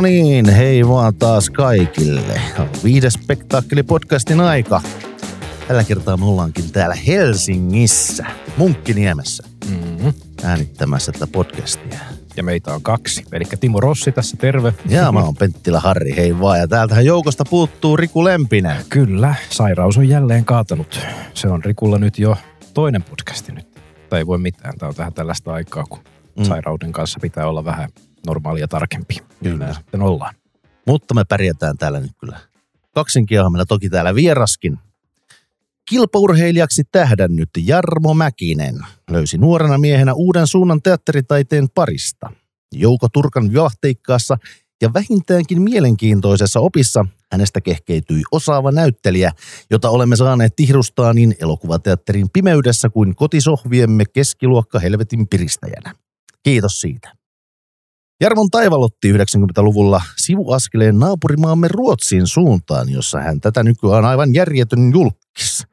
No niin, hei vaan taas kaikille. 5. spektaakkelipodcastin aika. Tällä kertaa me ollaankin täällä Helsingissä, Munkkiniemessä, äänittämässä tätä podcastia. Ja meitä on 2, eli Timo Rossi tässä, terve. Ja mä oon Penttilä Harri, hei vaan. Ja täältähän joukosta puuttuu Riku Lempinen. Kyllä, sairaus on jälleen kaatanut. Se on Rikulla nyt jo toinen podcasti nyt. Tai ei voi mitään, tää on vähän tällaista aikaa, kun sairauden kanssa pitää olla vähän normaalia tarkempi. Kyllä. Sitten ollaan. Mutta me pärjätään täällä nyt kyllä. Kaksinkiahan meillä toki täällä vieraskin. Kilpaurheilijaksi tähdännyt Jarmo Mäkinen löysi nuorena miehenä uuden suunnan teatteritaiteen parista. Jouko Turkan vivahteikkaassa ja vähintäänkin mielenkiintoisessa opissa hänestä kehkeytyi osaava näyttelijä, jota olemme saaneet tihrustaa niin elokuvateatterin pimeydessä kuin kotisohviemme keskiluokka helvetin piristäjänä. Kiitos siitä. Jarmon taivalotti 90-luvulla sivuaskeleen naapurimaamme Ruotsin suuntaan, jossa hän tätä nykyään on aivan järjetön julkkis.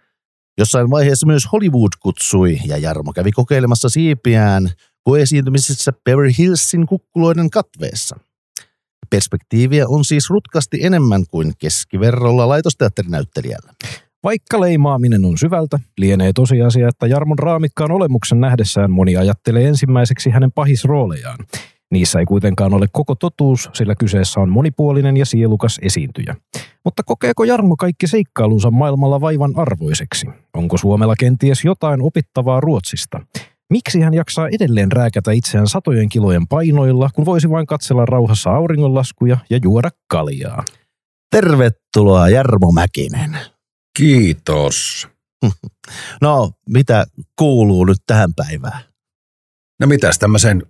Jossain vaiheessa myös Hollywood kutsui ja Jarmo kävi kokeilemassa siipiään koeesiintymisessä Beverly Hillsin kukkuloiden katveessa. Perspektiiviä on siis rutkasti enemmän kuin keskiverrolla laitosteatterinäyttelijällä. Vaikka leimaaminen on syvältä, lienee tosiasia, että Jarmon raamikkaan olemuksen nähdessään moni ajattelee ensimmäiseksi hänen pahisroolejaan. Niissä ei kuitenkaan ole koko totuus, sillä kyseessä on monipuolinen ja sielukas esiintyjä. Mutta kokeeko Jarmo kaikki seikkailunsa maailmalla vaivan arvoiseksi? Onko Suomella kenties jotain opittavaa Ruotsista? Miksi hän jaksaa edelleen rääkätä itseään satojen kilojen painoilla, kun voisi vain katsella rauhassa auringonlaskuja ja juoda kaljaa? Tervetuloa Jarmo Mäkinen. Kiitos. No, mitä kuuluu nyt tähän päivään? No mitäs tämmöisen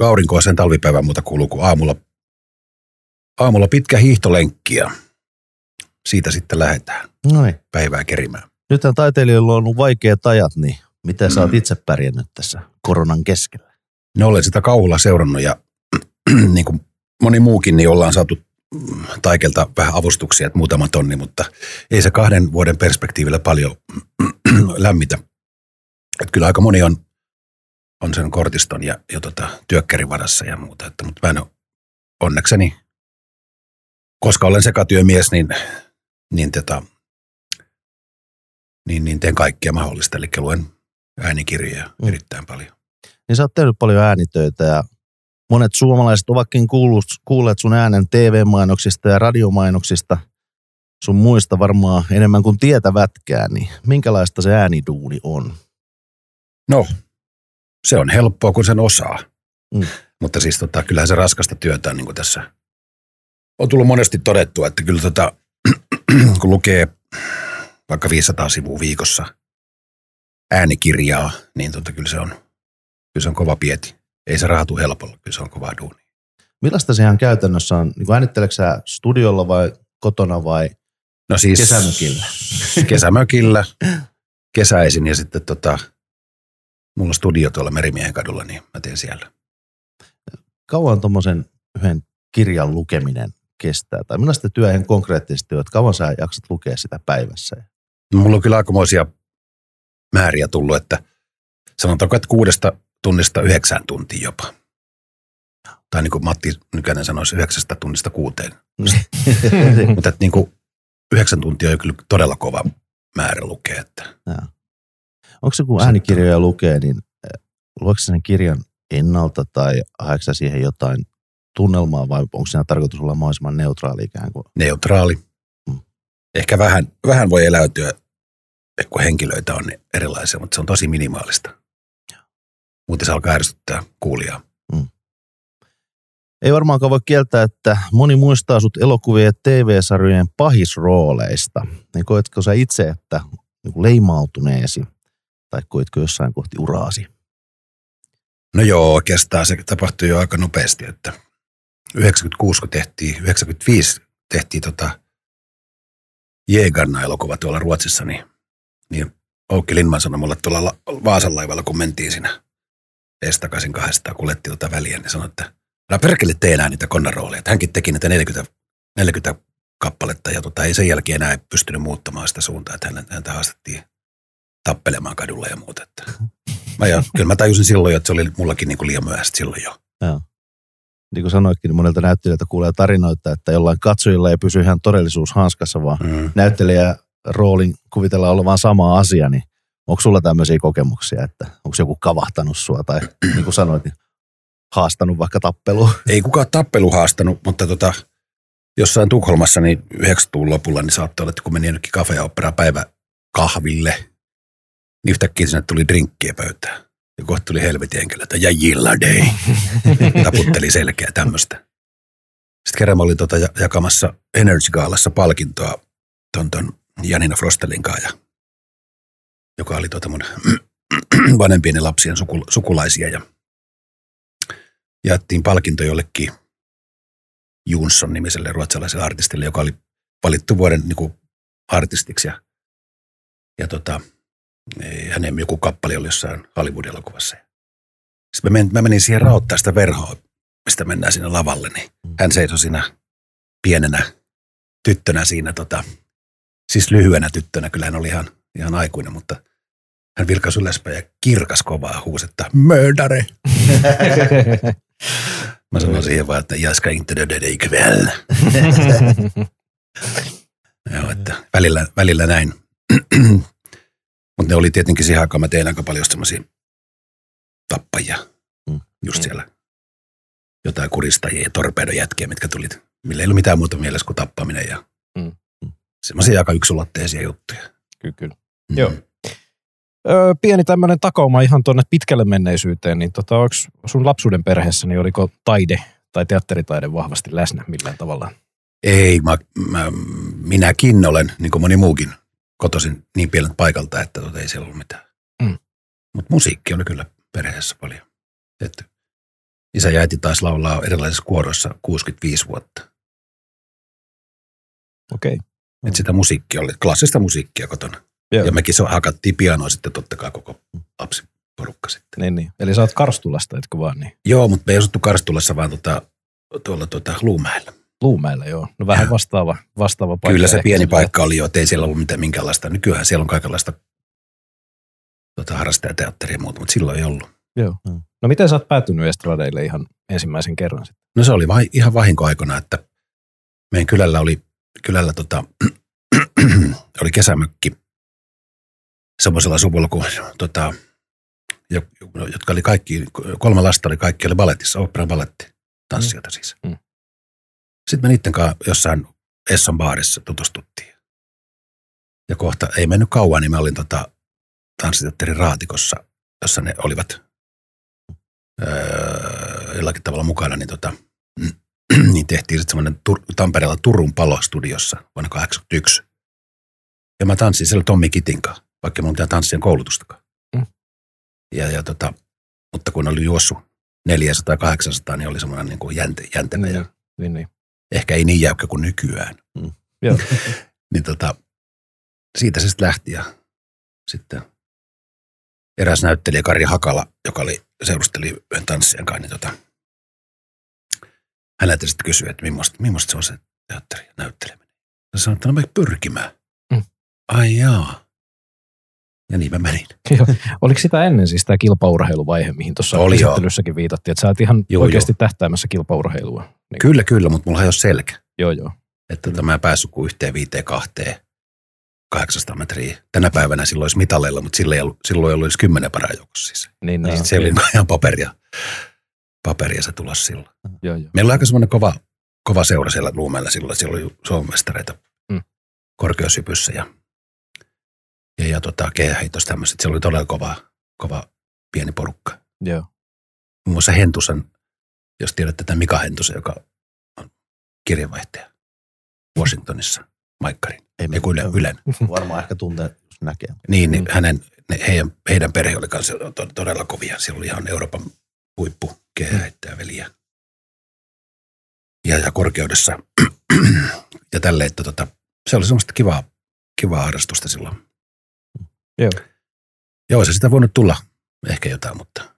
aurinkoisen talvipäivän muuta kuuluu kuin aamulla pitkä hiihtolenkki ja siitä sitten lähdetään päivää kerimään. Nythän taiteilijoilla on ollut vaikeat ajat, niin miten sä oot itse pärjännyt tässä koronan keskellä? No olen sitä kauhulla seurannut ja niin kuin moni muukin, niin ollaan saatu Taikelta vähän avustuksia, että muutama tonni, mutta ei se 2 vuoden perspektiivillä paljon lämmitä. Että kyllä aika moni on sen kortiston ja työkkärin varassa ja muuta. Että, mutta mä en ole onnekseni, koska olen sekatyömies, niin teen kaikkea mahdollista. Eli luen äänikirjoja erittäin paljon. Niin sä oot tehnyt paljon äänitöitä ja monet suomalaiset ovatkin kuulleet sun äänen TV-mainoksista ja radiomainoksista. Sun muista varmaan enemmän kuin tietävätkään. Niin minkälaista se ääniduuni on? No, se on helppoa, kun sen osaa. Mutta siis kyllähän se raskasta työtä on, niin kuin tässä on tullut monesti todettua, että kyllä kun lukee vaikka 500 sivua viikossa äänikirjaa, niin kyllä se on kova pieti. Ei se rahatu helpolla, kyllä se on kova duuni. Millaista se ihan käytännössä on? Niin äänitteleekö sä studiolla vai kotona vai no siis kesämökillä? Kesämökillä, kesäisin ja sitten mulla on studio tuolla Merimiehenkadulla, niin mä teen siellä. Kauan tuommoisen yhden kirjan lukeminen kestää? Tai millaista työhön konkreettisesti on, että kauan sä jaksat lukea sitä päivässä? No, mulla on kyllä aikamoisia määriä tullut, että sanotaanko, että 6 tunnista 9 tuntia jopa. Tai niin kuin Matti Nykänen sanoisi, 9 tunnista 6. Mutta niin kuin 9 tuntia on kyllä todella kova määrä lukea. Että. Onko se, kun äänikirjoja lukee, niin luetko sen kirjan ennalta tai haetko siihen jotain tunnelmaa vai onko siinä tarkoitus olla mahdollisimman neutraali ikään kuin? Neutraali. Ehkä vähän voi eläytyä, kun henkilöitä on erilaisia, mutta se on tosi minimaalista. Muuten se alkaa ärsyttää kuulijaa. Ei varmaankaan voi kieltää, että moni muistaa sut elokuvien ja TV-sarjojen pahisrooleista. Niin koetko sä itse, että niin leimautuneesi? Tai koitko jossain kohti uraasi? No joo, oikeastaan se tapahtui jo aika nopeasti, että 96 kun tehtiin, 95 tehtiin Jägarna-elokuva tuolla Ruotsissa, niin Oukki Linman sanoi mulle tuolla Vaasan laivalla, kun mentiin siinä eestakaisin 200, kuljettiin väliä, niin sanoi, että älä perkele tee enää niitä konnarooleja, että hänkin teki niitä 40 kappaletta ja ei sen jälkeen enää pystynyt muuttamaan sitä suuntaa, että häntä haastettiin tappelemaan kadulla ja muuta. Kyllä mä tajusin silloin jo, että se oli mullakin niin kuin liian myöhäistä silloin jo. niin kuin sanoitkin, monelta näyttelijöiltä kuulee tarinoita, että jollain katsojilla ei pysy ihan todellisuus hanskassa, vaan näyttelijä roolin kuvitellaan olevan sama asia, niin onko sulla tämmöisiä kokemuksia, että onko joku kavahtanut sua tai niin kuin sanoit, niin haastanut vaikka tappeluun? Ei kukaan tappelu haastanut, mutta jossain Tukholmassa niin 90-luvun lopulla niin saattoi olla, että kun meni jonnekin Cafe ja Opera päivä kahville, niin yhtäkkiä sinne tuli drinkkiä pöytään. Ja kohta tuli helvetin henkilö, että jäjillä day. Taputteli selkeä tämmöistä. Sitten kerran mä olin jakamassa Energygaalassa palkintoa ton Janina Frostelin kanssa, joka oli mun vanhempien lapsien sukulaisia. Ja jaettiin palkinto jollekin Jonsson-nimiselle ruotsalaiselle artistille, joka oli valittu vuoden niin kuin artistiksi. Ja hänen joku kappale oli jossain Hollywood-elokuvassa. Sitten mä menin siihen raottaa sitä verhoa, mistä mennään sinne lavalle. Niin hän seisoi siinä pienenä tyttönä siinä, siis lyhyenä tyttönä. Kyllä hän oli ihan aikuinen, mutta hän vilkaisi ylöspäin ja kirkas kovaa huusetta, mördare! Mä sanoin siihen vaan, että jaska inte dödede ikväl. Joo, että välillä näin. Mutta ne oli tietenkin siihen aikaan, mä tein aika paljon semmoisia tappajia. Just siellä jotain kuristajia ja torpeidojätkiä, mitkä tuli. Millä ei ollut mitään muuta mielessä kuin tappaminen ja semmoisia aika yksulotteisia juttuja. Kyllä. Joo. Pieni tämmöinen takauma ihan tuonne pitkälle menneisyyteen, niin onko sun lapsuuden perheessä, niin oliko taide tai teatteritaide vahvasti läsnä millään tavalla? Ei, minäkin olen, niin kuin moni muukin, kotoisin niin pieneltä paikalta, että ei siellä ollut mitään. Mutta musiikki oli kyllä perheessä paljon. Et isä ja äiti taisi laulaa erilaisissa kuoroissa 65 vuotta. Okei. Että sitä musiikkia oli, klassista musiikkia kotona. Joo. Ja mekin hakattiin pianoa sitten totta kai koko lapsiporukka sitten. Niin. Eli sä oot Karstulasta, etkö vaan niin? Joo, mutta me ei osuttu Karstulassa, vaan tuolla Luumäellä. Luumäellä, joo. No vähän vastaava paikka. Kyllä se pieni paikka oli jo, ettei siellä ollut mitään minkäänlaista. Nykyään siellä on kaikenlaista harrastajateatteria ja muuta, mutta silloin ei ollut. Joo. No miten sä oot päätynyt Estradeille ihan ensimmäisen kerran sitten? No se oli ihan vahinkoaikona, että meidän kylällä oli kesämökki. Semmoisella suvulla, kun, jotka oli kaikki, 3 lasta oli kaikki, oli baletissa, oopperan baletti, tanssijoita siis. Sitten me niiden kanssa jossain Esson baarissa tutustuttiin. Ja kohta, ei mennyt kauan, niin mä olin tanssiteatterin raatikossa, jossa ne olivat jollakin tavalla mukana, niin, niin tehtiin sitten semmoinen Tampereella Turun palostudiossa vuonna 1981. Ja mä tanssin siellä Tommi Kitin kanssa. Vaikka minun pitää tanssien koulutustakaan. Mutta kun oli juossut 400-800, niin oli semmoinen niin kuin jäntevä. Niin. Ehkä ei niin jäykkä kuin nykyään. Niin siitä se sitten lähti. Ja sitten eräs näyttelijä Kari Hakala, joka seurusteli yhden tanssijan kanssa, niin häneltä sitten kysyi, että millaista se on se teatteri ja näytteleminen. Ja sanoi, että me pyrkimään. Ai jaa. Ja niin mä menin. Joo. Oliko sitä ennen siis tämä kilpaurheiluvaihe, mihin tuossa käsittelyssäkin viitattiin, että sä oot ihan oikeasti tähtäämässä kilpaurheilua? Niin. Kyllä, mutta mulla ei ole selkä. Joo. Että mä en päässyt kuin 1, 5, 2, 800 metriä. Tänä päivänä silloin olisi mitaleilla, mutta silloin ei ollut edes 10 parhaan joukossa siis. Niin, sitten siellä oli ihan paperia se tulos silloin. Joo. Meillä oli aika semmoinen kova seura siellä Luumäellä silloin. Siellä oli Suomen mestareita korkeushypyssä ja Gehäitos tämmöiset. Siellä oli todella kova pieni porukka. Joo. Muun muassa Hentusen, jos tiedätte tämän Mika Hentusen, joka on kirjeenvaihtaja Washingtonissa, maikkarin. Ylen. Varmaan ehkä tuntee, jos näkee. Niin heidän perhe oli kanssa todella kovia. Siellä oli ihan Euroopan huippu Gehäittäjä veliä. Ja korkeudessa. Ja tälleen, että se oli semmoista kivaa harrastusta silloin. Joo, se sitä voinut tulla ehkä jotain, mutta...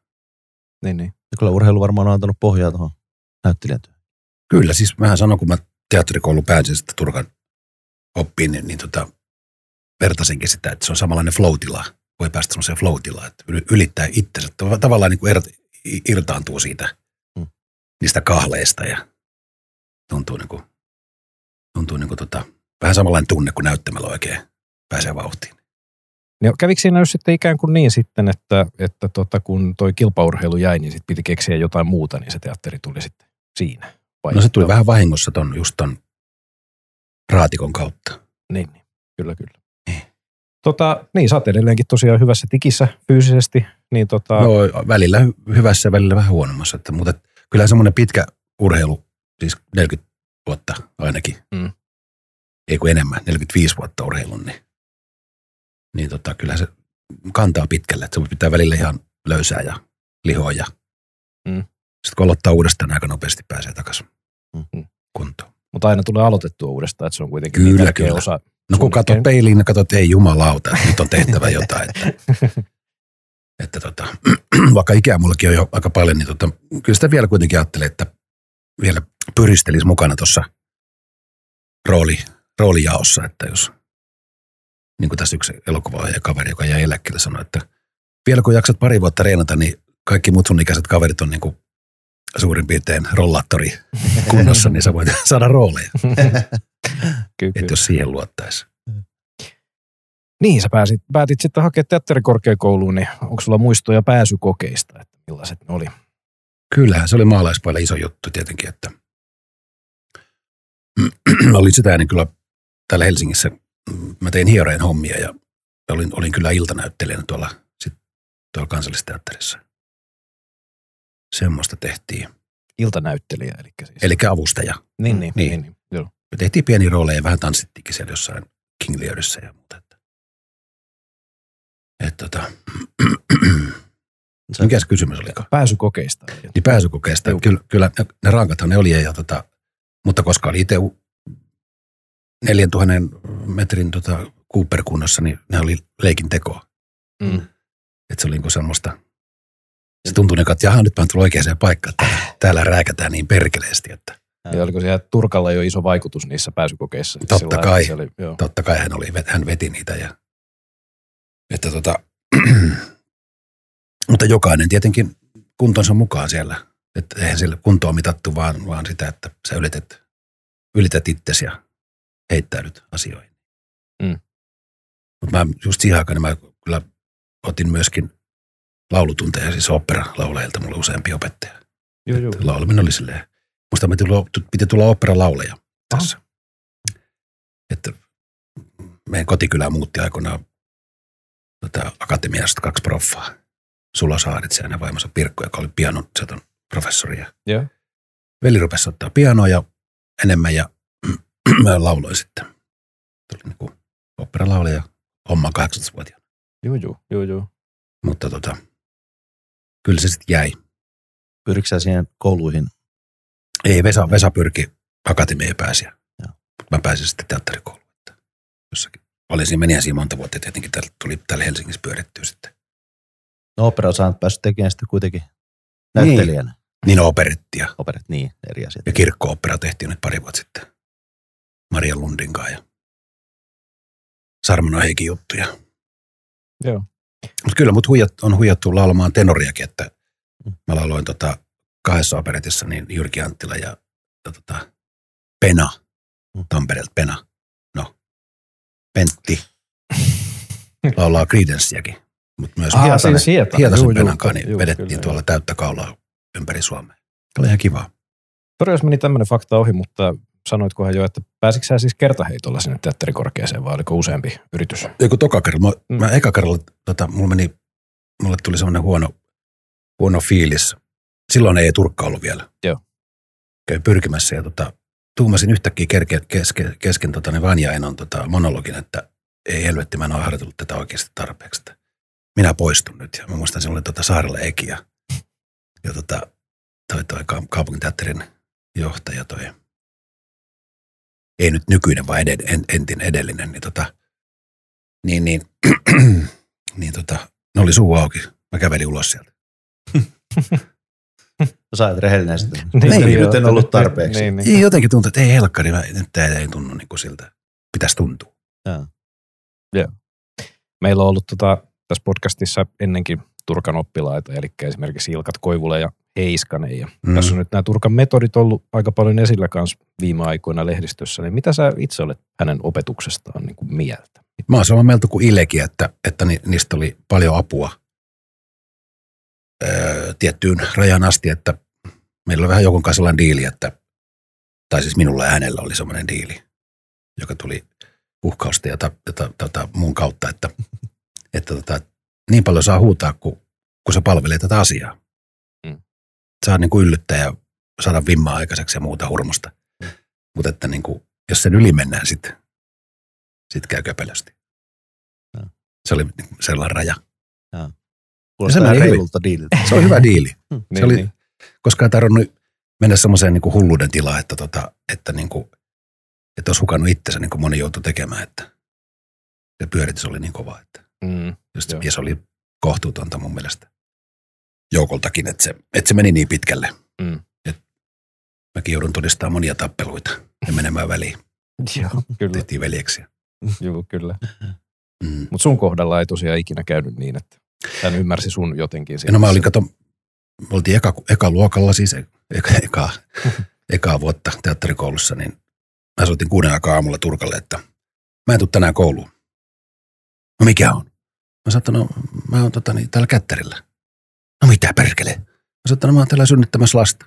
Niin. Ja kyllä urheilu varmaan on antanut pohjaa tuohon näyttelijätyöhön. Kyllä, siis mähän sanon, kun mä teatterikoulun pääsin sitä Turkan oppiin, niin vertasinkin sitä, että se on samanlainen flow-tila. Voi päästä semmoiseen flow-tilaan, että ylittää itsensä. Tavallaan niin kuin irtaantuu siitä niistä kahleista ja tuntuu vähän samanlainen tunne kuin näyttämällä oikein pääsee vauhtiin. Ja kävikö siinä nyt sitten ikään kuin niin sitten, että kun toi kilpaurheilu jäi, niin sitten piti keksiä jotain muuta, niin se teatteri tuli sitten siinä? No se tuli vähän vahingossa just ton raatikon kautta. Niin, kyllä. Niin. Sä oot edelleenkin tosiaan hyvässä tikissä fyysisesti. Niin No välillä hyvässä ja välillä vähän huonommassa. Mutta kyllä semmoinen pitkä urheilu, siis 40 vuotta ainakin, ei kun enemmän, 45 vuotta urheilun, niin kyllähän se kantaa pitkälle, että se pitää välillä ihan löysää ja lihoa ja sitten kun aloittaa uudestaan, aika nopeasti pääsee takaisin kuntoon. Mutta aina tulee aloitettua uudestaan, että se on kuitenkin tärkeä osa. No kun katsot peiliin, niin katsot, ei jumalauta, nyt on tehtävä jotain. Että vaikka ikää mullakin on jo aika paljon, niin kyllä sitä vielä kuitenkin ajattelee, että vielä pyristelisi mukana tuossa roolijaossa, että jos niin kuin tässä yksi elokuvaohjaaja kaveri, joka jäi eläkkeelle, sanoi, että vielä kun jaksat pari vuotta reenata, niin kaikki muut sun ikäiset kaverit on niin kuin suurin piirtein rollaattori kunnossa, niin sä voit saada rooleja. Että jos siihen luottaisi. Niin, sä päätit sitten hakea teatterikorkeakouluun, niin onko sulla muistoja pääsykokeista, että millaiset ne oli? Kyllähän se oli maalaispailla iso juttu tietenkin, että olin sitä ennen kyllä täällä Helsingissä. Mä tein hierojien hommia ja olin kyllä iltanäyttelijänä tuolla Kansallisteatterissa. Semmoista tehtiin. Iltanäyttelijä, eli siis. Eli avustaja. Niin. Joo. Me tehtiin pieniä rooleja ja vähän tanssittiinkin siellä jossain King Learissä ja muuta. Mikä se kysymys olikaan? Pääsykokeista. Niin pääsykokeista. Kyllä ne rankathan ne oli ja mutta koska oli itse 4000 metrin Cooper-kunnossa, niin ne oli leikin tekoa. Että se oli semmoista, se tuntui niin, että jaha, nyt mä oon tullut oikeaan paikkaan, täällä rääkätään niin perkeleesti. Että. Ja oliko siellä Turkalla jo iso vaikutus niissä pääsykokeissa? Totta kai hän veti niitä. Ja, että mutta jokainen tietenkin kuntonsa mukaan siellä. Että eihän siellä kuntoa mitattu, vaan sitä, että sä ylität itsesi ja heittäydyt asioihin. Mutta mä just siihen aikaan, niin mä kyllä otin myöskin laulutunteja, siis opera-laulajilta mulla useampi opettaja. Joo. Laulaminen oli silleen. Musta piti tulla opera-lauleja tässä. Että meidän kotikylään muutti aikoinaan akatemiasta 2 proffaa. Sulla Saaritse ja hänen vaimonsa Pirkko, joka oli pianon professori. Yeah. Veli rupesi ottaa pianoa ja enemmän ja mä lauloin sitten. Tuli niinku oopperalaulaja homman 18-vuotiaana. Joo. Mutta kyllä se sitten jäi. Pyrkikö sä siihen kouluihin? Ei, Vesa pyrki akatemiaan pääsiä. Mä pääsin sitten teatterikouluun. Jossakin. Menihän siinä monta vuotta tietenkin. Tuli täällä Helsingissä pyörittyä sitten. No opera on saanut päässyt tekemään sitten kuitenkin näyttelijänä. Niin operettia. Operet, niin. Eri asiat. Ja kirkko-opera tehtiin nyt pari vuotta sitten. Maria Lundinkaan ja Sarmano Heikin juttuja. Joo. Mutta kyllä mut on huijattu laulamaan tenoriakin, että mä lauloin 2 operetissa niin Jyrki Anttila ja Pena, Tampereelta Pena. No, Pentti laulaa Creedenceäkin, mutta myös Hietasen Penankaan, niin vedettiin kyllä, tuolla täyttä kaulaa ympäri Suomea. Oli ihan kivaa. Todella jos meni tämmöinen fakta ohi, mutta sanoitkohan jo, että pääsitkö sä siis kertaheitolla sinne teatterikorkeaseen vai oliko useampi yritys? Eiku toka kerralla. Mä eka kerralla, mulle tuli semmoinen huono fiilis. Silloin ei Turkka ollut vielä. Joo. Käy pyrkimässä ja tuumasin yhtäkkiä kesken Vanja Enon monologin, että ei helvetti, mä en ole harjoitellut tätä oikeasti tarpeeksi. Minä poistun nyt ja mä muistan silloin Saarella Eki ja toi kaupunginteatterin johtaja toi. Ei nyt nykyinen, vaan edellinen, ne oli suu auki. Mä kävelin ulos sieltä. Sä olet rehellinen sitten. Nyt en ollut tarpeeksi. Niin. Jotenkin tuntuu, että ei helkkari, tämä ei tunnu niin kuin siltä. Pitäisi tuntua. Joo. Meillä on ollut tässä podcastissa ennenkin Turkan oppilaita, eli esimerkiksi Ilkat Koivula ja Heiskanen. Ja tässä on nyt nämä Turkan metodit ollut aika paljon esillä kanssa viime aikoina lehdistössä, niin mitä sä itse olet hänen opetuksestaan niin kuin mieltä? Mä oon samaa mieltä kuin Ilekin, että niistä oli paljon apua tiettyyn rajan asti, että meillä oli vähän Joukon kanssa sellainen diili, että, tai siis minulla ja hänellä oli sellainen diili, joka tuli uhkausta ja mun kautta, että niin paljon saa huutaa, kun sä palvelee tätä asiaa. Saa niin kuin yllyttää ja saada vimmaa aikaiseksi ja muuta hurmusta. Mutta että niin kuin, jos sen yli mennään sit käy köpelösti. Se oli sellainen raja. Kuulostaa reilulta diililtä. Se oli hyvä diili. Se oli, koska ei tarvinnut mennä semmoiseen niin kuin hulluuden tilaan, että olisi hukannut itsensä, niin kuin moni joutui tekemään, että se pyöritys oli niin kova, että ja se oli kohtuutonta mun mielestä Joukoltakin, että se meni niin pitkälle. Mäkin joudun todistamaan monia tappeluita ja menemään väliin. Joo, kyllä. Tehtiin veljeksiä. Joo, kyllä. Mutta sun kohdalla ei tosiaan ikinä käynyt niin, että tämän ymmärsi sun jotenkin. No mä olin, me oltiin eka luokalla siis, ekaa vuotta teatterikoulussa, niin mä soitin 6 aikaa aamulla Turkalle, että mä en tule tänään kouluun. No mikä on? Mä sanoin, että mä oon täällä kättärillä. No mitä perkele? Mä sanoin, että mä oon täällä synnyttämässä lasta.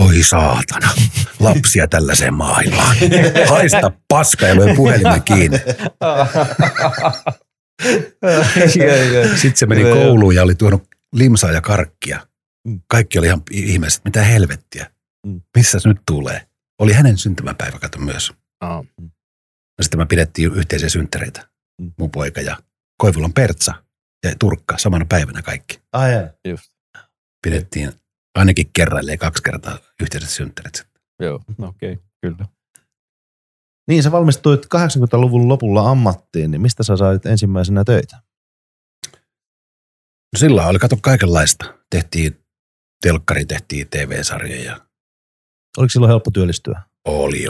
Voi saatana, lapsia tällaiseen maailmaan. Haista paska ja löi puhelimen kiinni. Sitten se meni kouluun ja oli tuonut limsaa ja karkkia. Kaikki oli ihan ihmeessä, mitä helvettiä. Missä se nyt tulee? Oli hänen syntymäpäivä, kato myös. No sitten me pidettiin yhteisiä synttäreitä. Mun poika ja Koivulon Pertsa ja Turkka samana päivänä kaikki. Just. Pidettiin ainakin kerran, eli 2 kertaa yhteiset synttärit. Joo, okei, kyllä. Niin, sä valmistuit 80-luvun lopulla ammattiin, niin mistä sä sait ensimmäisenä töitä? No silloin oli, kato, kaikenlaista. Tehtiin telkkari, tehtiin TV-sarjoja. Oliko silloin helppo työllistyä? Oli.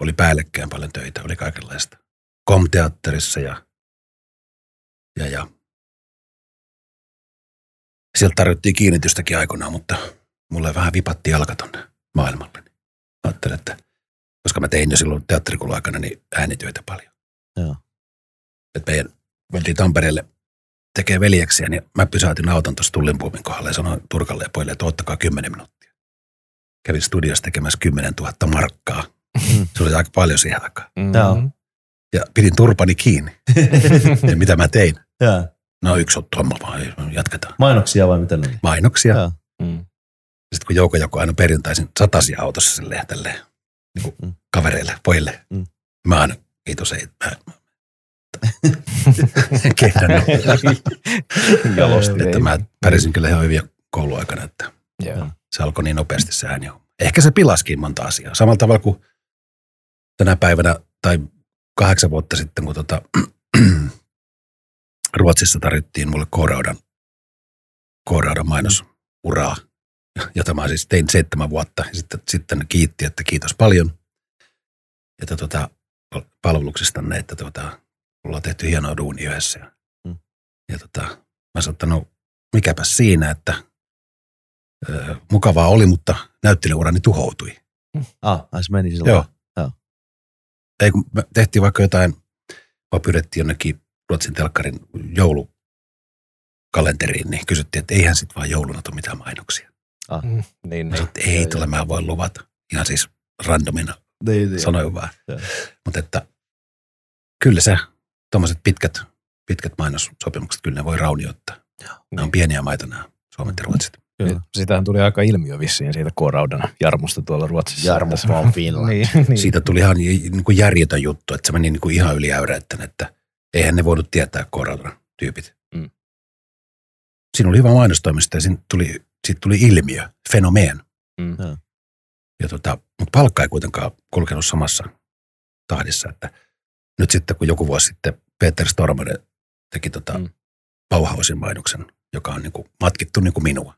Oli päällekkäin paljon töitä, oli kaikenlaista. Komteatterissa ja. Sieltä tarjottiin kiinnitystäkin aikoinaan, mutta mulle vähän vipatti jalka tonne maailmalle. Mä ajattelin, että koska mä tein jo silloin teatterikoulun aikana, niin äänityötä paljon. Joo. Että meidän mentiin Tampereelle tekee veljeksiä, niin mä pysäytin auton tuossa Tullinpuumin kohdalla ja sanoin Turkalle ja pojille, että ottakaa 10 minuuttia. Kävin studiossa tekemässä 10 000 markkaa. Se oli aika paljon siihen aikaan. Ja pidin turpani kiinni. Ja mitä mä tein? No yksi on tuomma vaan, jatketaan. Mainoksia vai miten oli? Mainoksia. Sitten kun Jouko jakoi aina perjantaisin 100 autossa silleen tälleen, niin kuin kavereille, pojille. Mä aina, kiitos ei, mä en kehdannut. Että mä pärjäsin kyllä ihan hyviä kouluaikana, että se alkoi niin nopeasti se ääni. Ehkä se pilaskin monta asiaa. Samalla tavalla kuin tänä päivänä tai 8 vuotta sitten, kun Ruotsissa tarjottiin mulle K-raudan mainosuraa, jota mä siis tein 7 vuotta. Ja sitten kiitti, että kiitos paljon että palveluksistanne, että ollaan tehty hienoa duunia yhdessä. Ja mä sanoin, että no mikäpäs siinä, että mukavaa oli, mutta näyttelijäurani tuhoutui. Se meni silloin. Joo. Ei, kun me tehtiin vaikka jotain, vaan pyydettiin jonnekin Ruotsin telkkarin joulukalenteriin, niin kysyttiin, että eihän sit vaan jouluna tule mitään mainoksia. Ei tule, mä voin luvata. Ihan siis randomina sanoin vaan. Mutta että kyllä se, tuommoiset pitkät mainossopimukset, kyllä ne voi raunioittaa. Ne on pieniä maita nämä Suomen ja Ruotsit. Sitähän tuli aika ilmiö vissiin siitä K-raudan Jarmusta tuolla Ruotsissa. Jarmo on Finland. Siitä tuli ihan niin kuin järjetön juttu, että se meni niin kuin ihan yli äyräyttäen, että eihän ne voinut tietää K-raudan tyypit. Siinä oli hyvä mainostoimisto ja siitä tuli ilmiö, fenomeen. Mutta palkka ei kuitenkaan kulkenut samassa tahdissa. Että nyt sitten, kun joku vuosi sitten Peter Stormare teki Bauhausin mainoksen, joka on niinku matkittu niinku minua.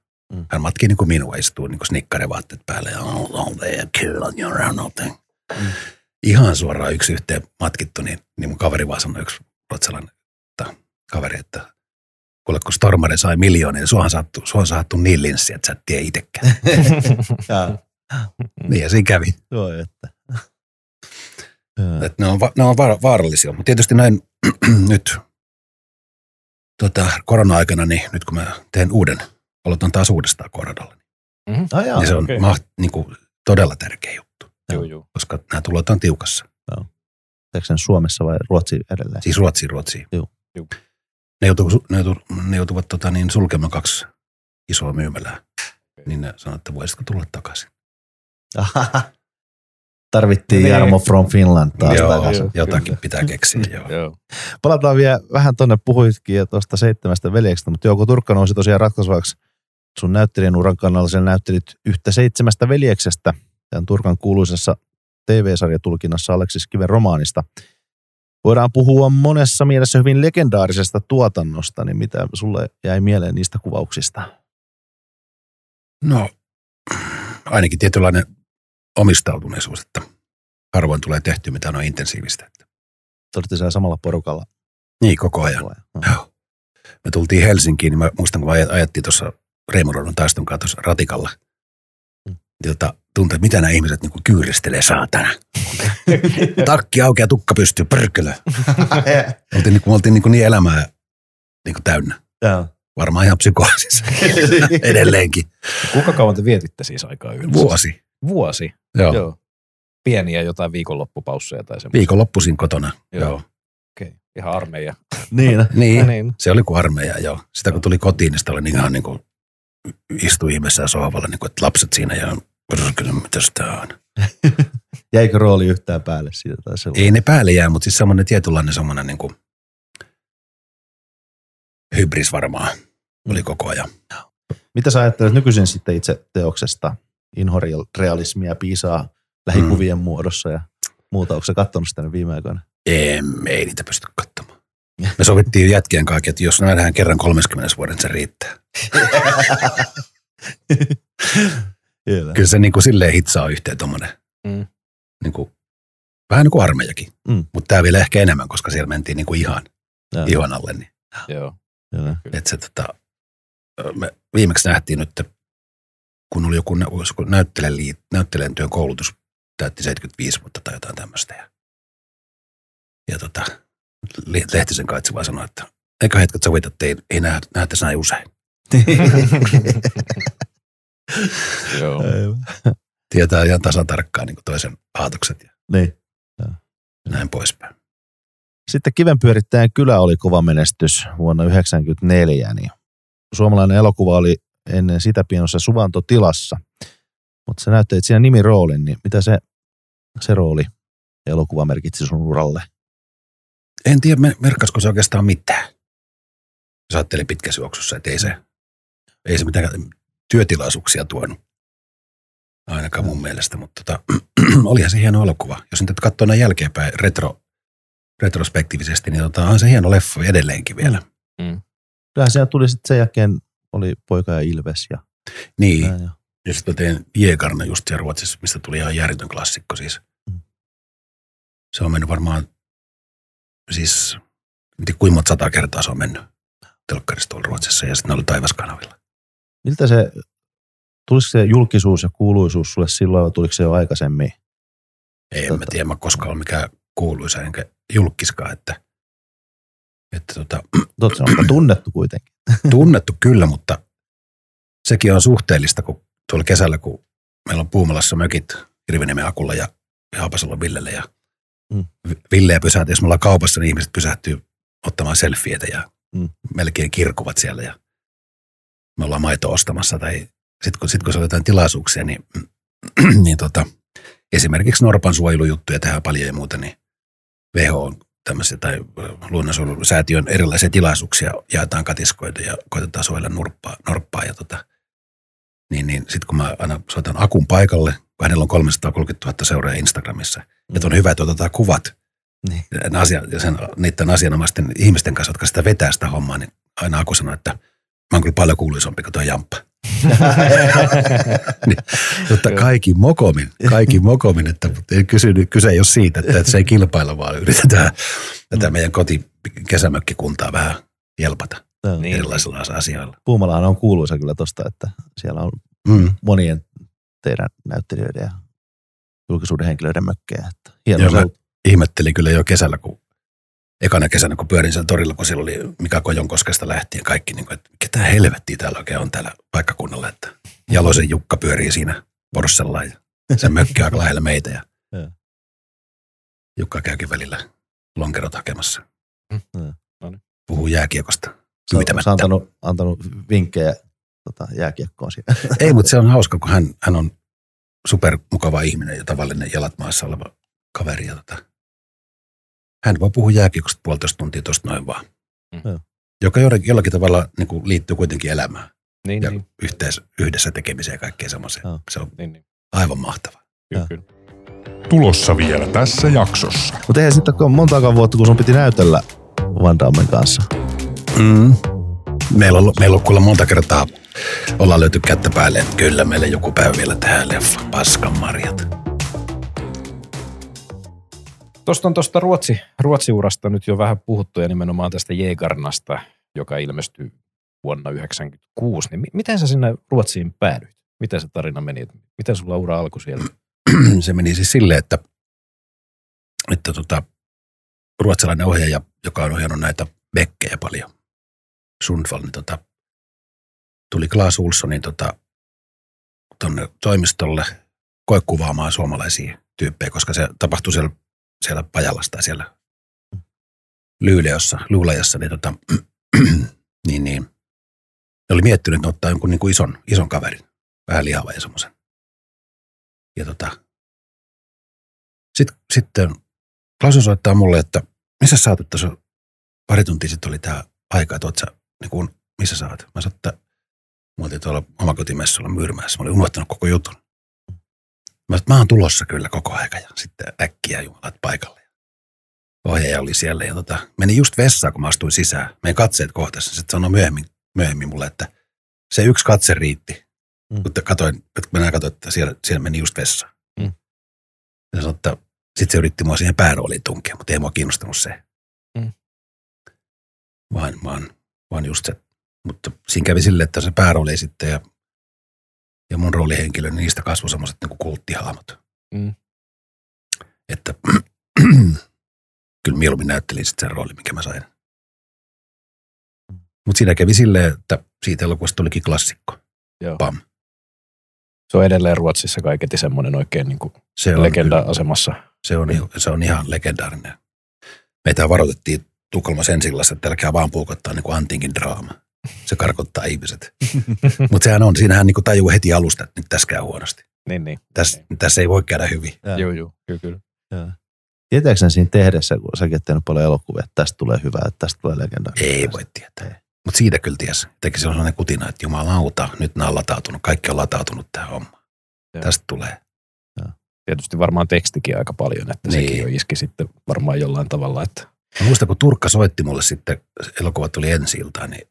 Hän matkii niinku minua, istuu niinku snikkarevaatteet päälle ja ihan suoraan yksi yhteen matkittu, niin mun kaveri vaan sanoi, yksi ruotsalainen kaveri, että Kuule, kun Stormare sai miljoonia, suohan saattu niin linssi, että sä et tiedä itsekään. Niin ja siinä kävi. Joo, että. Ne on vaarallisia, mutta tietysti näin nyt korona-aikana, niin nyt kun mä teen aloitan taas uudestaan koronalla, mm-hmm. Niin se on okay. Niin kuin, todella tärkeä juttu, koska nämä tulot on tiukassa. Joo. Teekö sen Suomessa vai Ruotsi edelleen? Siis Ruotsi. Joo. Ne joutuvat sulkemaan 2 isoa myymälää, okay. Niin ne sanoo, että voisitko tulla takaisin. Aha. Tarvittiin Jarmo from Finland taas. Joo, jotakin pitää keksiä. Joo. Palataan vielä vähän tuonne, puhuitkin jo tuosta 7 veljeksestä, mutta Jouko Turkka nousi tosiaan ratkaisuvaksi sun näyttelijän uran kannalla. Sen näyttelit yhtä 7 veljeksestä tämän Turkan kuuluisessa TV-sarjatulkinnassa Aleksis Kiven romaanista. Voidaan puhua monessa mielessä hyvin legendaarisesta tuotannosta, niin mitä sulle jäi mieleen niistä kuvauksista? No, ainakin tietynlainen omistautuneisuus, että harvoin tulee tehty mitään on intensiivistä. Olette siellä samalla porukalla? Niin, koko ajan. Joo. Me tultiin Helsinkiin, niin mä muistan, kun me ajettiin tuossa Reimorodon taiston kanssa ratikalla. Tuntuu, että mitä nämä ihmiset niin kyyristelee saatana. Takki auki ja tukka pystyy, pörkölö. Oltiin niin elämää niin täynnä. Joo. Varmaan ihan psykoosissa edelleenkin. Kuinka kauan te vietitte siis aikaa yhdessä? Vuosi? Joo. Pieniä jotain viikonloppupausseja tai semmoisia. Viikonloppuisin kotona, joo. Okei, ihan armeija. niin, se oli kuin armeija, joo. Sitä kun tuli kotiin, niin sitä oli ihan niin kuin istui ihmeessä sohvalla, niin kuin, että lapset siinä ja mitä sitä on. Jäikö rooli yhtään päälle siitä tai sellainen? Ei ne päälle jää, mutta siis semmoinen tietynlainen semmoinen niin kuin hybris varmaan oli koko ajan. Mitä sä ajattelet nykyisin sitten itse teoksesta? Inhorealismia piisaa lähikuvien muodossa ja muuta. Onko sä katsonut sitä nyt viime aikoina? Ei niitä pysty katsomaan. Me sovittiin jätkien kaikki, että jos nähdään kerran 30 vuoden, se riittää. Kyllä se niin kuin silleen hitsaa yhteen tuommoinen. Vähän niin kuin armeijakin. Mutta tämä vielä ehkä enemmän, koska siellä mentiin niin kuin ihan alle. Niin. Joo. Et se, me viimeksi nähtiin nyt, kun oli joku näyttelijän työn koulutus, täytti 75 vuotta tai jotain tämmöistä. Ja Lehtisen kaitsi vaan sanoi, että eikä hetket sovita, että ei nähdä näin usein. Joo. Tietää ihan tasan tarkkaan niin kuin toisen aatokset ja näin poispäin. Sitten Kivenpyörittäjän kylä oli kova menestys vuonna 1994. Niin suomalainen elokuva oli ennen sitä pienossa suvantotilassa, mutta sä näyttelit siinä nimiroolin, niin mitä se rooli elokuva merkitsi sun uralle? En tiedä, merkkasko se oikeastaan mitään. Jos ajattelin pitkässä juoksussa, että ei se mitään työtilaisuuksia tuonut, ainakaan mun mielestä, mutta olihan se hieno elokuva. Jos nyt katsoo näin jälkeenpäin retrospektiivisesti, niin on se hieno leffa edelleenkin vielä. Kyllähän se tuli sitten sen jälkeen, oli Poika ja Ilves. Niin, ja sitten tein Jägarna just siellä Ruotsissa, mistä tuli ihan järjetön klassikko siis. Se on mennyt varmaan, siis kuinka monta 100 kertaa se on mennyt telkkarista Ruotsissa ja sitten ne oli Taivaskanavilla. Miltä se, tuliko se julkisuus ja kuuluisuus sulle silloin vai tuliko se jo aikaisemmin? En mä tiedä, mä koskaan ollut mikään kuuluisa enkä julkiskaan, että Onko tunnettu kuitenkin? Tunnettu kyllä, mutta sekin on suhteellista, kun tuolla kesällä, kun meillä on Puumalassa mökit Hirviniemen Akulla ja Haapasalla Villelle ja Villeä pysähtyy. Jos me ollaan kaupassa, niin ihmiset pysähtyy ottamaan selfieitä ja melkein kirkuvat siellä ja me ollaan maitoa ostamassa. Tai sit kun saa jotain tilaisuuksia, niin, esimerkiksi norpan suojelujuttuja tehdään paljon ja muuta, niin WHO on tämmöisiä tai luonnonsuojelusäätiön erilaisia tilaisuuksia, jaetaan katiskoita ja koitetaan suojella norppaa. Ja niin sitten kun mä aina soitan Akun paikalle, kun hänellä on 330 000 seuraajaa Instagramissa, että on hyvä, että otetaan kuvat niin. Niiden asianomaisten ihmisten kanssa, jotka sitä vetää sitä hommaa, niin aina Aku sanoo, että mä oon kyllä paljon kuuluisompi kuin tuo jamppa. Mutta kaikki mokomin, että kyse ei ole siitä, että se ei kilpailla, vaan yritetään tätä meidän kesämökkikuntaa vähän jelpata. No, niin erilaisilla asioilla. Puumalahan on kuuluisa kyllä tosta, että siellä on monien teidän näyttelijöiden ja julkisuuden henkilöiden mökkejä. Hieno se. Ihmettelin kyllä jo kesällä, ekana kesänä, kun pyörin sen torilla, kun siellä oli Mika Kojonkoskesta lähtien kaikki, niin kuin, että ketä helvettiä täällä oikein on täällä paikkakunnalla, että Jalosen Jukka pyörii siinä Porssella ja sen mökki aika lähellä meitä ja Jukka käykin välillä lonkerot hakemassa. Puhuu jääkiekosta. Sä on antanut vinkkejä jääkiekkoon siihen. Ei, mutta se on hauska, kun hän on supermukava ihminen ja tavallinen jalat maassa oleva kaveri. Ja hän voi puhua jääkiekosta 1,5 tuntia tuosta noin vaan, joka jollakin tavalla niin kuin liittyy kuitenkin elämään. Niin, ja niin. Yhdessä tekemiseen ja kaikkea semmoiseen. Se on aivan mahtavaa. Kyllä. Tulossa vielä tässä jaksossa. Mutta eihän sitten ole montaakaan vuotta, kun sun piti näytellä Van Dammen kanssa. Meillä on kuulla monta kertaa, ollaan löyty kättä päälle, että kyllä meillä joku päivä vielä tähän leffa, Paskan Marjat. Tuosta on tuosta Ruotsi-urasta nyt jo vähän puhuttu ja nimenomaan tästä Jägarnasta, joka ilmestyi vuonna 1996. Niin miten sä sinne Ruotsiin päädyit? Miten se tarina meni? Miten sulla ura alkoi siellä? Se meni siis silleen, että ruotsalainen ohjaaja, joka on ohjannut näitä bekkejä paljon, Sundvall, niin tuli Klaas Olssonin tuonne toimistolle koekuvaamaan suomalaisia tyyppejä, koska se tapahtui siellä Pajalassa tai siellä Luulajassa, niin, niin ne oli miettinyt, että ottaa jonkun niin kuin ison kaverin, vähän lihava ja semmoisen. Ja sitten Klaus soittaa mulle, että missä sä oot, että se pari tuntia sitten oli tää aika, että missä sä oot? Mä sanoin, että me oltiin tuolla omakotimessulla Myyrmäessä, mä olin unohtanut koko jutun. Mä sanoin, että mä oon tulossa kyllä koko aika ja sitten äkkiä jumalat paikalle. Ohjaaja oli siellä ja meni just vessaan, kun mä astuin sisään. Meidän katseet kohtasi, sitten sanoi myöhemmin mulle, että se yksi katse riitti. Mutta katsoin, että siellä meni just vessaan. Ja sanoi, että sitten se yritti mua siihen päärooliin tunkea, mutta ei mua kiinnostanut se. Vaan just se. Mutta siinä kävi silleen, että se päärooli sitten ja mun roolihenkilö, niin niistä kasvoi semmoiset niin kuin kulttihahmot. Että kyllä mieluummin näyttelin sitten sen roolin, minkä mä sain. Mutta siinä kävi silleen, että siitä elokuvasta tulikin klassikko. Joo. Pam. Se on edelleen Ruotsissa kaiketi semmoinen oikein niin kuin legenda-asemassa. Se on ihan legendaarinen. Meitä varoitettiin Tukholmassa ensillassa, että älkää vaan puukottaa niin kuin antiinkin draama. Se karkottaa ihmiset. Mutta sehän on, siinähän niin kuin tajuu heti alusta, että nyt tässä käy huonosti. Niin. Tässä ei voi käydä hyvin. Joo, kyllä. Tietääkseni siinä tehdessä, kun säkin oot tehnyt paljon elokuvia, että tästä tulee hyvää, että tästä tulee legendaarinen. Ei voi tietää. Mutta siitä kyllä tiesi. Teki sellainen kutina, että jumalauta, nyt nämä on latautunut. Kaikki on latautunut tähän hommaan. Tästä tulee. Tietysti varmaan tekstikin aika paljon, että sekin jo iski sitten varmaan jollain tavalla. Että... Mä muistan, kun Turka soitti mulle sitten, elokuva tuli ensi iltaan, niin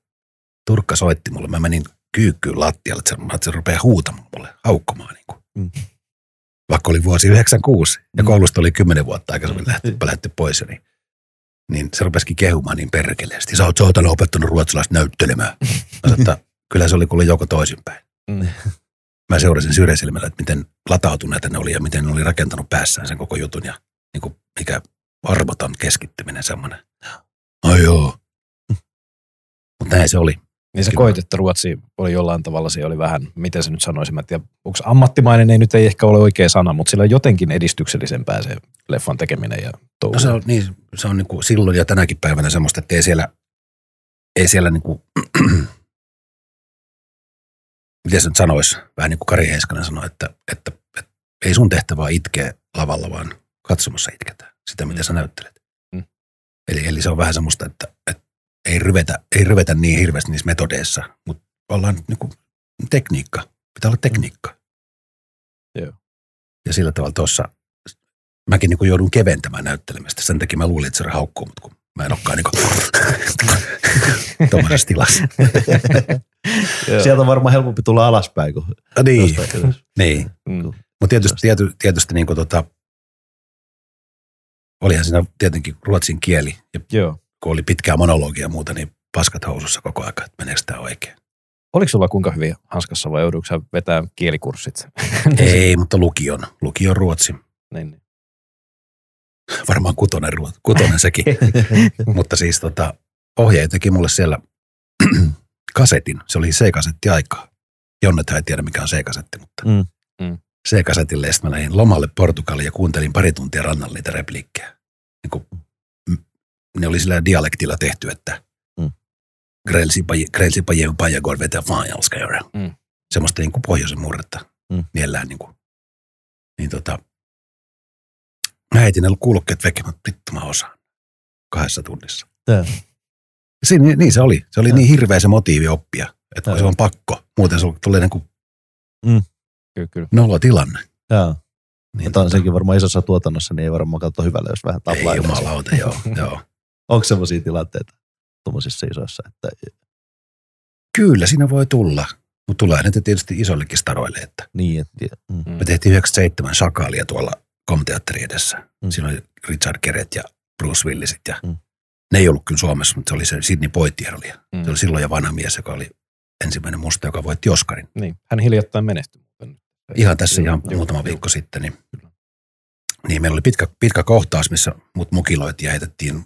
Turka soitti mulle. Mä menin kyykkyyn lattialle, että se rupeaa huutamaan mulle, haukkomaan. Niin kuin. Vaikka oli vuosi 1996 ja koulusta oli 10 vuotta aikaisemmin lähti pois. Niin se rupesikin kehumaan niin perkeleesti. Sä oot soitana opettanut ruotsalaista näyttelemään. Mä sanoin, että kyllä se oli kuule joko toisinpäin. Mä seurasin syrjäsilmällä, että miten latautuneita ne oli ja miten ne oli rakentanut päässään sen koko jutun. Ja niin kuin mikä arvoton keskittyminen semmoinen. No joo. Mutta näin se oli. Niin sä koit, että Ruotsi oli jollain tavalla, se oli vähän, miten se nyt sanoisin, mä en tiedä, onko ammattimainen, ei ehkä ole oikea sana, mutta sillä jotenkin edistyksellisempää se leffan tekeminen ja touhu. No se on niin kuin silloin ja tänäkin päivänä semmoista, että ei siellä niin kuin, miten se nyt sanoisi, vähän niin kuin Kari Heiskanen sanoi, että ei sun tehtävää itkeä lavalla, vaan katsomassa itketään sitä, mitä sä näyttelet. Eli se on vähän semmoista, että ei ryvetä niin hirveästi niissä metodeissa, mutta ollaan niinku tekniikka. Pitää olla tekniikka. Joo. Ja sillä tavalla tuossa, mäkin niinku joudun keventämään näyttelemistä. Sen takia mä luulin, että se haukkuu, mutta kun mä en olekaan niinku tuommoisessa tilassa. Sieltä on varmaan helpompi tulla alaspäin. Kuin niin. Mutta tietysti niinku olihan siinä tietenkin ruotsin kieli. Joo. Kun oli pitkää monologia ja muuta, niin paskat housussa koko ajan, että meneekö tämä oikein. Oliko sulla kuinka hyvin hanskassa vai joudutko sä vetää kielikurssit? Ei, mutta lukion ruotsi. Niin. Varmaan kutonen sekin, mutta siis ohjaaja teki mulle siellä kasetin. Se oli C-kasettiaikaa. Jonnethan ei tiedä, mikä on C-kasetti, mutta C-kasetille. Ja sitten mä lähdin lomalle Portugaliin ja kuuntelin pari tuntia rannalla niitä repliikkejä. Ne oli sillä dialektilla tehty, että grelsipa jeu pajagor vetää faanjalskajöra. Semmoista niin kuin pohjoisen murretta. Niellään niin kuin. Niin mä heitin ne kuulokkeet vekemät, vittu mä osaan. 2 tunnissa. Niin se oli. Se oli niin hirveä se motiivi oppia, että se on pakko. Muuten se tulee niin kuin nolotilanne. Joo. Niin, on sekin varmaan isossa tuotannossa, niin ei varmaan katso hyvällä, jos vähän taplaa. Ei jumalauta, joo. Onko semmoisia tilanteita tuommoisissa isoissa? Että... Kyllä, siinä voi tulla. Mutta tulee näitä tietysti isollekin staroille. Että... Niin, että... Me tehtiin 97 Sakaalia tuolla Komteatterin edessä. Siinä oli Richard Geret ja Bruce Willisit. Ja... Ne ei ollut kyllä Suomessa, mutta se oli se Sidney Poitier. Se oli silloin ja vanha mies, joka oli ensimmäinen musta, joka voitti Oscarin. Niin, hän hiljattain menehtyi. Ihan tässä ihan muutama viikko sitten, niin meillä oli pitkä kohtaus, missä mut mukiloitiin ja heitettiin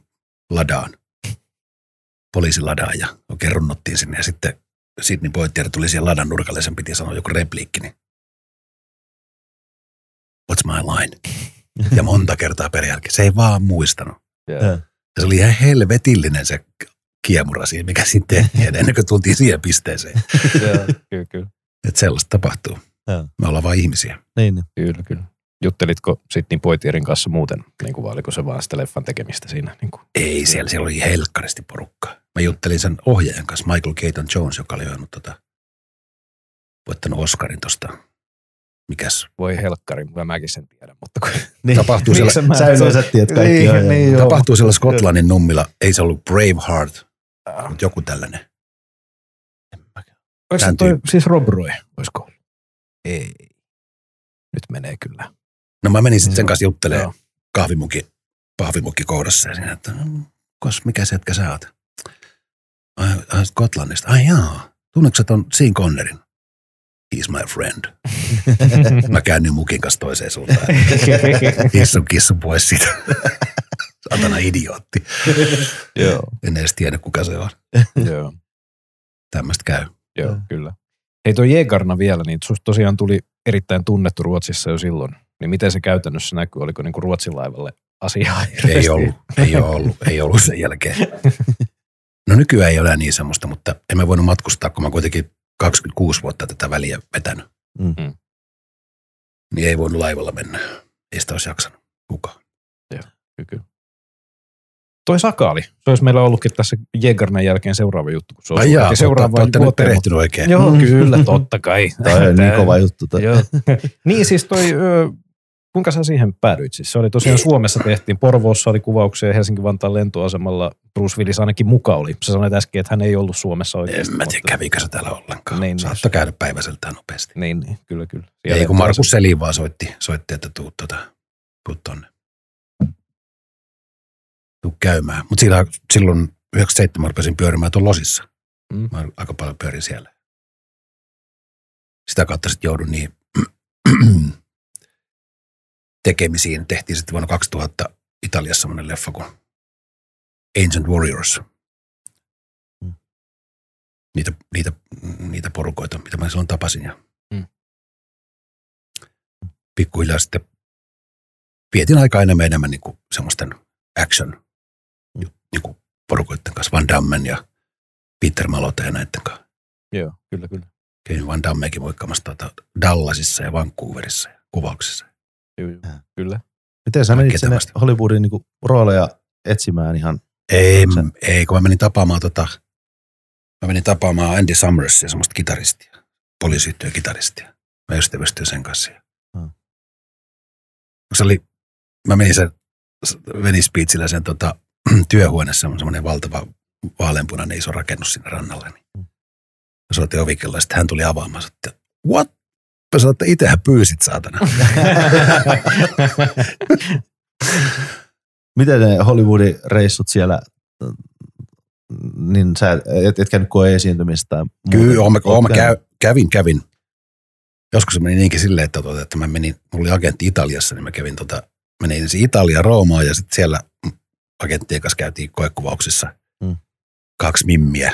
ladaan, poliisiladaan ja oikein runnottiin sinne. Ja sitten Sidney Poitier tuli siihen ladan nurkalle, sen piti sanoa joku repliikki, niin what's my line? Ja monta kertaa per jälkeen. Se ei vaan muistanut. Yeah. Ja se oli ihan helvetillinen se kiemura siihen, mikä siinä tehtiin, ennen kuin tultiin siihen pisteeseen. Kyllä. Että sellaista tapahtuu. Ja. Me ollaan vaan ihmisiä. Niin. Kyllä. Juttelitko Sidney Poitierin kanssa muuten, niin vai oliko se vaan sitä leffan tekemistä siinä? Niin ei, siellä oli helkkaristi porukkaa. Mä juttelin sen ohjaajan kanssa, Michael Keaton Jones, joka oli voittanut Oscarin tosta. Mikäs? Voi helkkari, mäkin sen tiedän, mutta kun... Niin. Tapahtuu siellä... Sä yleensä tiedät kaikki. Niin, tapahtuu siellä Skotlannin nummilla. Ei se ollut Braveheart, mutta joku tällainen. Oliko se toi siis Rob Roy, olisiko? Ei. Nyt menee kyllä. No mä menin sitten sen kanssa juttelemaan kahvimukki kohdassa ja siinä, että mikä se, etkä sä oot? Ai Skotlannista. Ai jaa, tunnetko sä ton Sean Connerin? He's my friend. Mä käännyin mukin kanssa toiseen suuntaan. Kissun pois siitä. Satana idiootti. En edes tiedä, kuka se on. Tämmöistä käy. Joo, kyllä. Hei toi Jägarna vielä, niin susta tosiaan tuli erittäin tunnettu Ruotsissa jo silloin. Niin miten se käytännössä näkyy? Oliko niinku Ruotsin laivalle asiaa? Ei ollut sen jälkeen. No nykyään ei ole niin semmoista, mutta en mä voinut matkustaa, kun mä kuitenkin 26 vuotta tätä väliä vetänyt. Mm-hmm. Niin ei voinut laivalla mennä. Ei sitä olisi jaksanut kukaan. Joo, kyllä. Toi Sakaali. Se olisi meillä ollutkin tässä Jägarnan jälkeen seuraava juttu. Se ai jaa, olette nyt perehtynyt oikein. Joo, kyllä, totta kai. Tämä on niin kova juttu. Niin siis kuinka sä siihen päädyit? Siis se oli tosiaan Suomessa tehtiin, Porvoossa oli kuvauksia, Helsinki-Vantaan lentoasemalla Bruce Willis ainakin muka oli. Sä sanoit äsken, että hän ei ollut Suomessa oikeasti. En mä tiedä, kävikö sä täällä ollenkaan. Niin, saattaa käydä päiväseltään nopeasti. Niin, kyllä. Ei kun Markus Selin vaan soitti, että tuut tonne. Käymään. Mutta silloin 97 mä rupesin pyörimään tuon Losissa. Mä aika paljon pyörin siellä. Sitä kautta sitten joudun niin tekemisiin. Tehtiin sitten vuonna 2000 Italiassa semmoinen leffa kuin Ancient Warriors. Niitä porukoita, mitä mä silloin tapasin. Ja pikkuhiljaa sitten vietin aikaa enemmän niin semmoisten action niin porukoiden kanssa, Van Dammen ja Peter Maloten ja näiden kanssa. Joo, kyllä. Käyn Van Dammekin moikkaamassa Dallasissa ja Vancouverissa ja kuvauksissa. Joo, kyllä. Miten sä menit sinne Hollywoodin niin rooleja etsimään ihan? Ei, kun mä menin tapaamaan Andy Summersia, semmoista kitaristia, poliisiyhtiön kitaristia. Mä ystävystyin sen kanssa. Mä menin sen Venice-Beachillä sen työhuoneessa on semmoinen valtava vaaleanpunainen iso rakennus siinä rannalla. Niin. Mä soitin ovikella ja sitten hän tuli avaamaan. Soitin, what? Mä sanoin, että itsehän pyysit, saatana. Miten ne Hollywoodin reissut siellä niin sä et käynyt koe esiintymistä? Kyllä, kävin. Joskus se meni niinkin silleen, että mä menin, mulla oli agentti Italiassa, niin mä kävin menin ensin Italiaan, Roomaan ja sitten siellä agenttien kanssa käytiin koekuvauksissa. Kaksi mimmiä.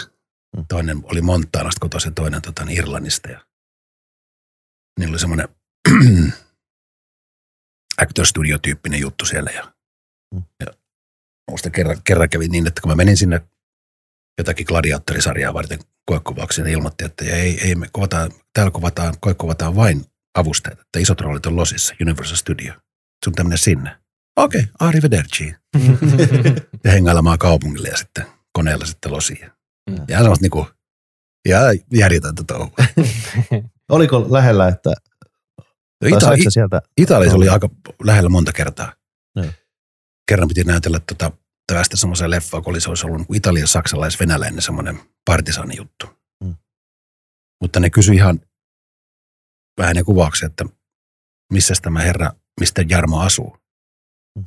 Toinen oli Montanasta kotoisin, toinen Irlannista. Ja niillä oli semmoinen actor studio-tyyppinen juttu siellä. Ja musta kerran kävi niin, että kun mä menin sinne jotakin gladiaattorisarjaa varten koekuvauksiin, niin ilmoitti, että ei me kuvataan, täällä koekuvataan vain avustajat, että isot roolit on losissa, Universal Studio. Sun tämmöinen sinne. Okei, arrivederci. Ja hengailemaan kaupungille ja sitten koneella sitten losiin. Ja semmoista niinku, ja järjetöntä touhua. Oliko lähellä, että... Italiassa oli aika lähellä monta kertaa. No. Kerran piti näytellä tästä semmoisen leffaa, kun se olisi ollut niin italian, saksalais, venäläinen semmoinen partisaani juttu. Mutta ne kysyi ihan vähän ne kuvauksia, että missä tämä herra, mistä Jarmo asuu.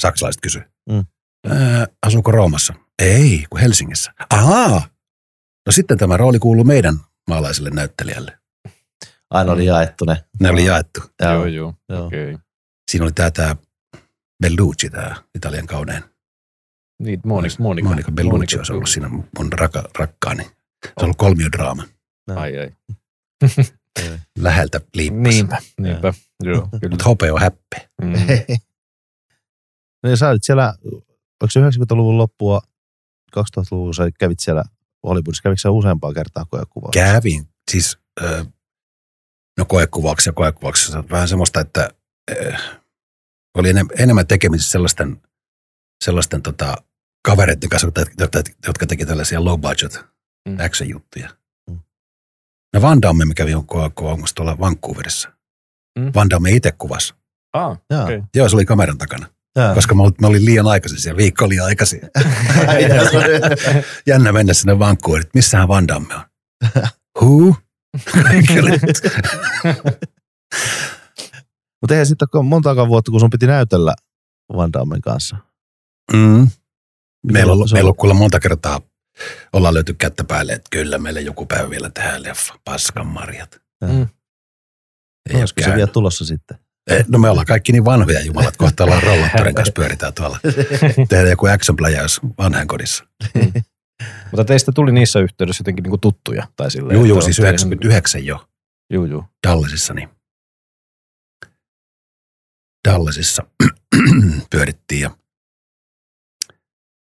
Saksalaiset kysyi. Asuuko Roomassa? Ei, kun Helsingissä. Ahaa! No sitten tämä rooli kuuluu meidän maalaiselle näyttelijälle. Aina oli jaettu ne. Ne oli jaettu. Joo. Okay. Siinä oli tämä Bellucci, tämä Italian kaunein. Niin, Monika Bellucci olisi ollut siinä mun rakkaani. Se on ollut kolmiodraama. Ai. Läheltä liippas. Niinpä. Joo. Mutta hopea on häppeä. No sä olit siellä, oliko se 90-luvun loppua, 2000-luvun sä kävit siellä Hollywoodissa, kävikö sä useampaa kertaa koekuvauksessa? Kävin. Siis, koekuvauksessa. Vähän semmoista, että oli enemmän tekemisissä sellaisten kavereiden kanssa, jotka teki tällaisia low budget action-juttuja. No Van Damme, me kävin koekuvauksessa tuolla Vancouverissa. Van Damme itse kuvasi. Okay. Joo, se oli kameran takana. Koska mä olin liian aikaisin siellä, viikko liian aikaisin. Jännä mennä sinne Vancouverit, missähän Van Damme on? Who? Mutta eihän sitten ole montaakaan vuotta, kun sun piti näytellä Van Dammen kanssa. Meillä on kyllä monta kertaa, ollaan löyty kättä päälle, että kyllä meillä joku päivä vielä tehdään leffa, Paskan Marjat. Olisiko se vielä tulossa sitten? No me ollaan kaikki niin vanhoja jumalat, kohta ollaan rollattoren kanssa pyöritään tuolla. Tehdään joku action pläjäys vanhainkodissa. Mutta teistä tuli niissä yhteydessä jotenkin niinku tuttuja. Tai silleen, joo, siis 99 jo. Joo. Dallasissa niin. Dallasissa pyörittiin ja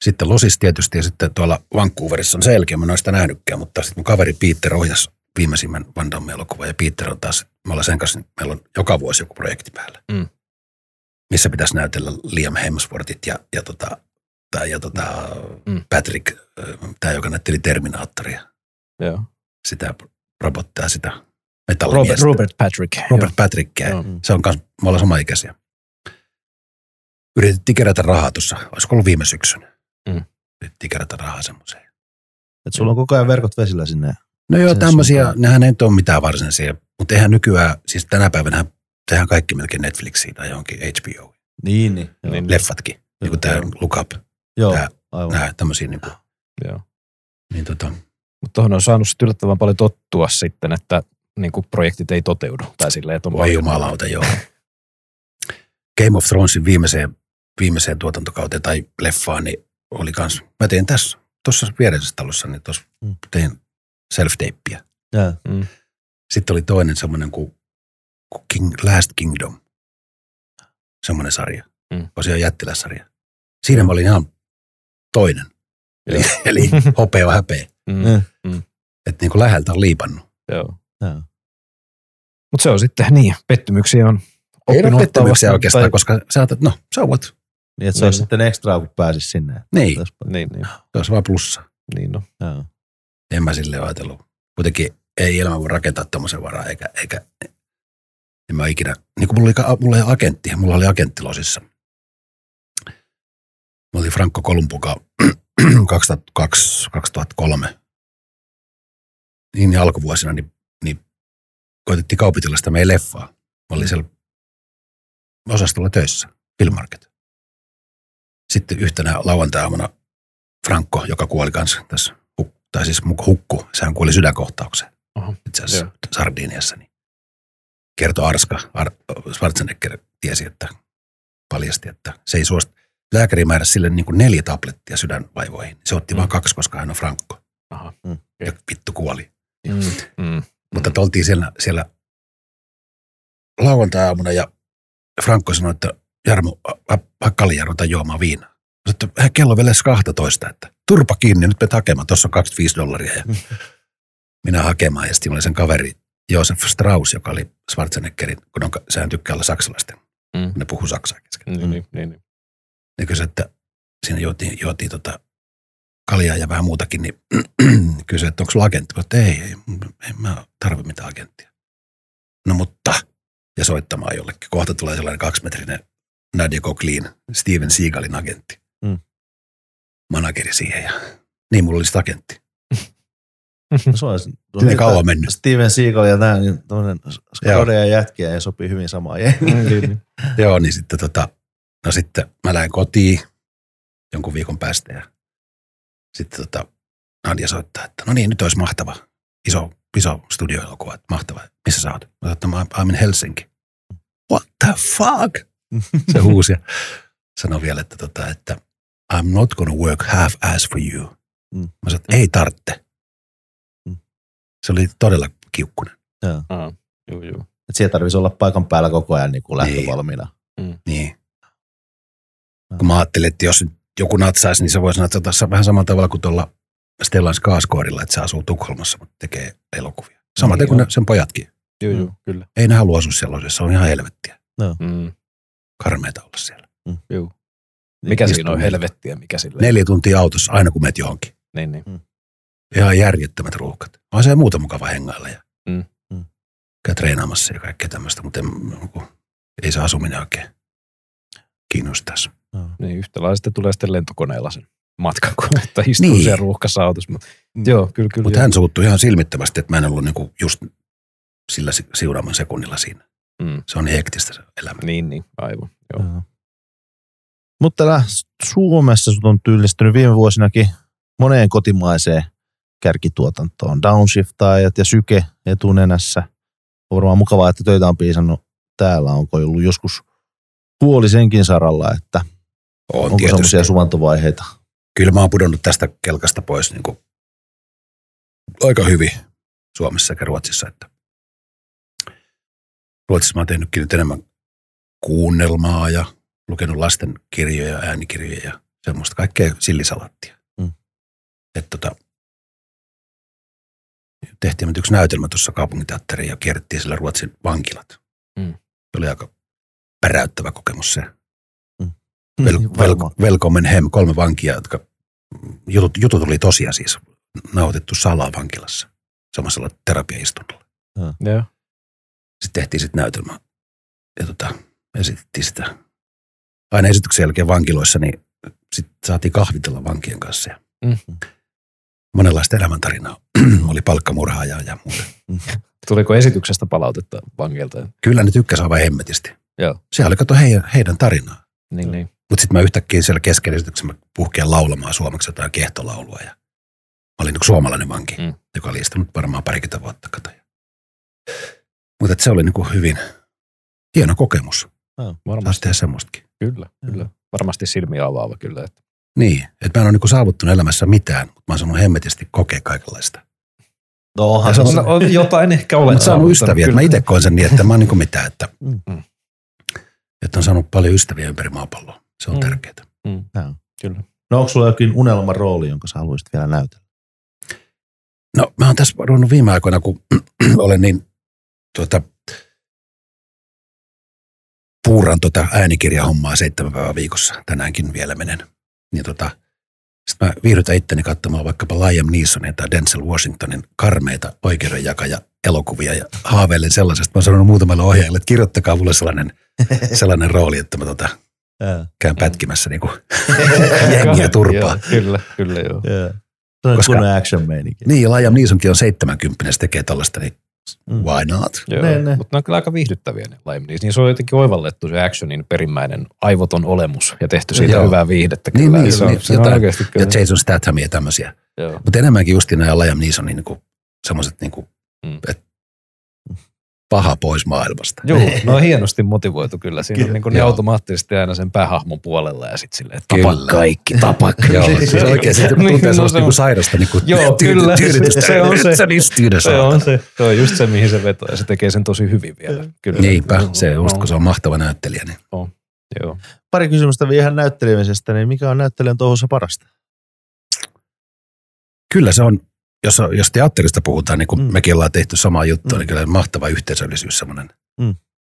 sitten Losissa tietysti ja sitten tuolla Vancouverissa on selkeä. Mä en ole sitä nähnytkään, mutta sitten mun kaveri Peter ohjasi viimeisimmän Van Damme-elokuvan ja Peter on taas, me ollaan sen kanssa, meillä on joka vuosi joku projekti päällä, missä pitäisi näytellä Liam Hemsworthit ja Patrick, tämä joka näytteli Terminaattoria. Joo. Sitä robottaa, sitä metallimiestä. Robert Patrickia. Se on kanssa, me ollaan sama-ikäisiä. Yritettiin kerätä rahaa tuossa, olisiko ollut viime syksynä. Yritettiin kerätä rahaa semmoiseen. Että sulla on koko ajan verkot vesillä sinne. No joo, tämmöisiä, nehän ei ole mitään varsinaisia, mutta eihän nykyään, siis tänä päivänä tehdään kaikki melkein Netflixiin tai johonkin HBO. Niin. Leffatkin, niin kuin tämä Look Up. Joo, aivan. Nämä tämmöisiä niin kuin. Joo. Niin Mutta tuohon on saanut yllättävän paljon tottua sitten, että niin kuin projektit ei toteudu. Tai silleen, että on voi jumalauta, joo. Game of Thronesin viimeiseen tuotantokauteen tai leffaan, niin oli kans, mä tein tässä, tuossa viereisessä talossa, niin tuossa tein self-tapeä. Sitten oli toinen semmoinen kuin Last Kingdom. Semmoinen sarja. Osia jättilässarja. Siinä mä olin ihan toinen. Eli hopea häpeä. Että niin kuin läheltä on liipannut. Joo. Mutta se on sitten niin. Pettymyksiä on oppinut. Ei ole pettymyksiä vasta, oikeastaan, koska sä ajattelet, no, so what? Niin, että se olisi sitten ekstraa, kun pääsis sinne. Niin. Se olisi vaan plussa. Niin no. Joo. En mä silleen ajatellut. Kuitenkin ei elämä voi rakentaa tommosen varaa, eikä en mä ikinä, niin kuin mulla oli agentti Losissa. Mä olin Franco Columbuka 2002-2003. Niin alkuvuosina niin koitettiin kaupitella sitä meidän leffaa. Mä olin siellä osastolla töissä, Filmarket. Sitten yhtenä lauantai-aamuna Franco, joka kuoli kanssa tässä tai siis hukku, sehän kuoli sydänkohtaukseen. Oho, itse asiassa Sardiniassa. Niin. Kertoi Arska, Schwarzenegger tiesi, että paljasti, että se ei suostu. Lääkäri määräsi sille niin kuin 4 tablettia sydänvaivoihin. Se otti vaan 2, koska hän on frankko. Aha, ja vittu kuoli. Mutta oltiin siellä lauantai-aamuna ja Frankko sanoi, että Jarmo, hakkali jarruta juomaan viinaa. Sanoin, että kello on vielä 12, että turpa kiinni, nyt menet hakemaan, tuossa on $25. Ja minä hakemaan ja sitten oli sen kaveri Josef Strauss, joka oli Schwarzeneggerin, kun sehän tykkää olla saksalaisten, kun ne puhuu saksaa kesken. Niin. Ja kysyi, että siinä juotiin kaljaa ja vähän muutakin, niin kysyi, että onko sulla agentti? Mä sanoin, että ei mä tarvi mitään agenttia. No mutta, ja soittamaan jollekin. Kohta tulee sellainen 2-metrinen Nadia Coglin, Steven Seagalin agentti. Manageri siihen ja niin mulla oli sitä agentti. Se on kauan mennyt. Steven Seagal ja nää, niin tommonen skodeja jätkiä ja sopii hyvin samaan jengiin. Joo, niin sitten no sitten mä lähdin kotiin jonkun viikon päästä ja sitten Nadia soittaa, että no niin, nyt olisi mahtava, iso studioelokuva, että mahtava, missä sä oot? Mä sanoin, että I'm in Helsinki. What the fuck? Se huusi ja sanoi vielä, että I'm not gonna work half-ass for you. Mä sanoin, että ei tarvitse. Se oli todella kiukkunen. Joo. Että siellä tarvitsisi olla paikan päällä koko ajan niin kuin lähtövalmiina. Niin. Kun mä ajattelin, että jos joku natsaisi, niin se voisi natsata vähän samalla tavalla kuin tuolla Stellan Skarsgårdilla, että se asuu Tukholmassa, mutta tekee elokuvia. Samaten kuin sen pojatkin. Joo, kyllä. Ei ne halua asua sellaisessa, se on ihan helvettiä. Karmeita olla siellä. Joo. Mikä siinä on helvettiä, mikä sillä? 4 tuntia autossa aina kun menet johonkin. Niin. Ihan järjettömät ruuhkat. On se muuta mukava hengailla ja käy treenaamassa ja kaikkea tämmöistä, mutta ei se asuminen oikein kiinnostaisi. Niin, yhtälaisesta tulee sitten lentokoneella sen matkan, kun istuu siellä ruuhkassa autossa. Mutta hän suuttui ihan silmittömästi, että mä en ollut niinku just sillä siuraaman sekunnilla siinä. Se on hektistä se elämä. Niin, aivan. Joo. Mutta täällä Suomessa sut on työllistynyt viime vuosinakin moneen kotimaiseen kärkituotantoon. Downshiftaajat ja Syke etunenässä. On varmaan mukavaa, että töitä on piisannut täällä. Onko ollut joskus huoli senkin saralla, että onko sellaisia suvantovaiheita? Kyllä mä oon pudonnut tästä kelkasta pois niin kuin aika hyvin Suomessa sekä Ruotsissa. Että Ruotsissa mä oon tehnytkin nyt enemmän kuunnelmaa ja lukenut lasten kirjoja, äänikirjoja ja semmoista kaikkea sillisalattia. Että tehtiin yksi näytelmä tuossa kaupunginteatteriin ja kierrettiin siellä Ruotsin vankilat. Se oli aika päräyttävä kokemus se. Welcome hem, 3 vankia, jotka jutut oli tosiaan siis nauhoitettu salaa vankilassa samassa terapiaistunnolla. Sitten tehtiin sitten näytelmä ja esitettiin sitä. Aina esityksen jälkeen vankiloissa, niin sitten saatiin kahvitella vankien kanssa. Ja monenlaista elämäntarinaa. Oli palkkamurhaajaa ja muuta. Tuliko esityksestä palautetta vankilta? Kyllä ne tykkäsivät aivan hemmetisti. Se oli kato heidän tarinaa. Niin. Mutta sitten mä yhtäkkiä siellä kesken esityksen mä puhkean laulamaan suomeksi jotain kiehtolaulua. Ja mä olin suomalainen vanki, joka oli istunut varmaan 20 vuotta. Mutta se oli hyvin hieno kokemus. Varmasti tehdä semmoistakin. Kyllä. Varmasti silmiä avaava kyllä. Että. Niin, että mä en ole saavuttanut elämässä mitään, mutta mä oon sanonut hemmetisti kokea kaikenlaista. No onhan se on jotain ehkä olen saanut ystäviä. Kyllä. Mä itse koen sen niin, että mä oon mitään, että että on saanut paljon ystäviä ympäri maapalloa. Se on tärkeää. Kyllä. No onko sulla jokin unelman rooli, jonka sä haluaisit vielä näytellä? No mä oon tässä ruvennut viime aikoina, kun olen niin puuran äänikirjahommaa 7 päivää viikossa. Tänäänkin vielä menen. Niin sitten mä viihdytän itteni katsomaan vaikkapa Liam Neesonin tai Denzel Washingtonin karmeita oikeudenjakaja-elokuvia ja haaveilen sellaisesta. Mä oon sanonut muutamalle ohjaajalle, että kirjoittakaa mulle sellainen rooli, että mä käyn pätkimässä niin kuin jengiä turpaa. Kyllä. Se on kunnon action-meininki. Niin, ja Liam Neesonkin on 70, se tekee tällaista, niin Why not? Joo, mutta ne on kyllä aika viihdyttäviä ne laimniissä. Niissä on jotenkin oivallettu se actionin perimmäinen aivoton olemus ja tehty siitä hyvää viihdettä. Kyllä. Niin, se on, niin, se on oikeasti kyllä. Ja Jason Stathamia ja tämmöisiä. Mutta enemmänkin juuri nämä Liam Neesonin niinku, semmoiset, niinku, että paha pois maailmasta. Joo, no hienosti motivoitu kyllä. Siinä on niin automaattisesti aina sen päähahmon puolella ja sitten silleen, että tapa kaikki, tapa kaikki. Se oikein sitten tuntee sellaista niinku sairasta tyydytystä. Se on se. Se on just se, mihin se vetoo ja se tekee sen tosi hyvin vielä. Niinpä, se just kun se on mahtava näyttelijä. Pari kysymystä vielä ihan näyttelemisestä, niin mikä on näyttelijän touhussa parasta? Kyllä se on. Jos teatterista puhutaan, niin kun mekin ollaan tehty samaa juttua, niin kyllä mahtava yhteisöllisyys,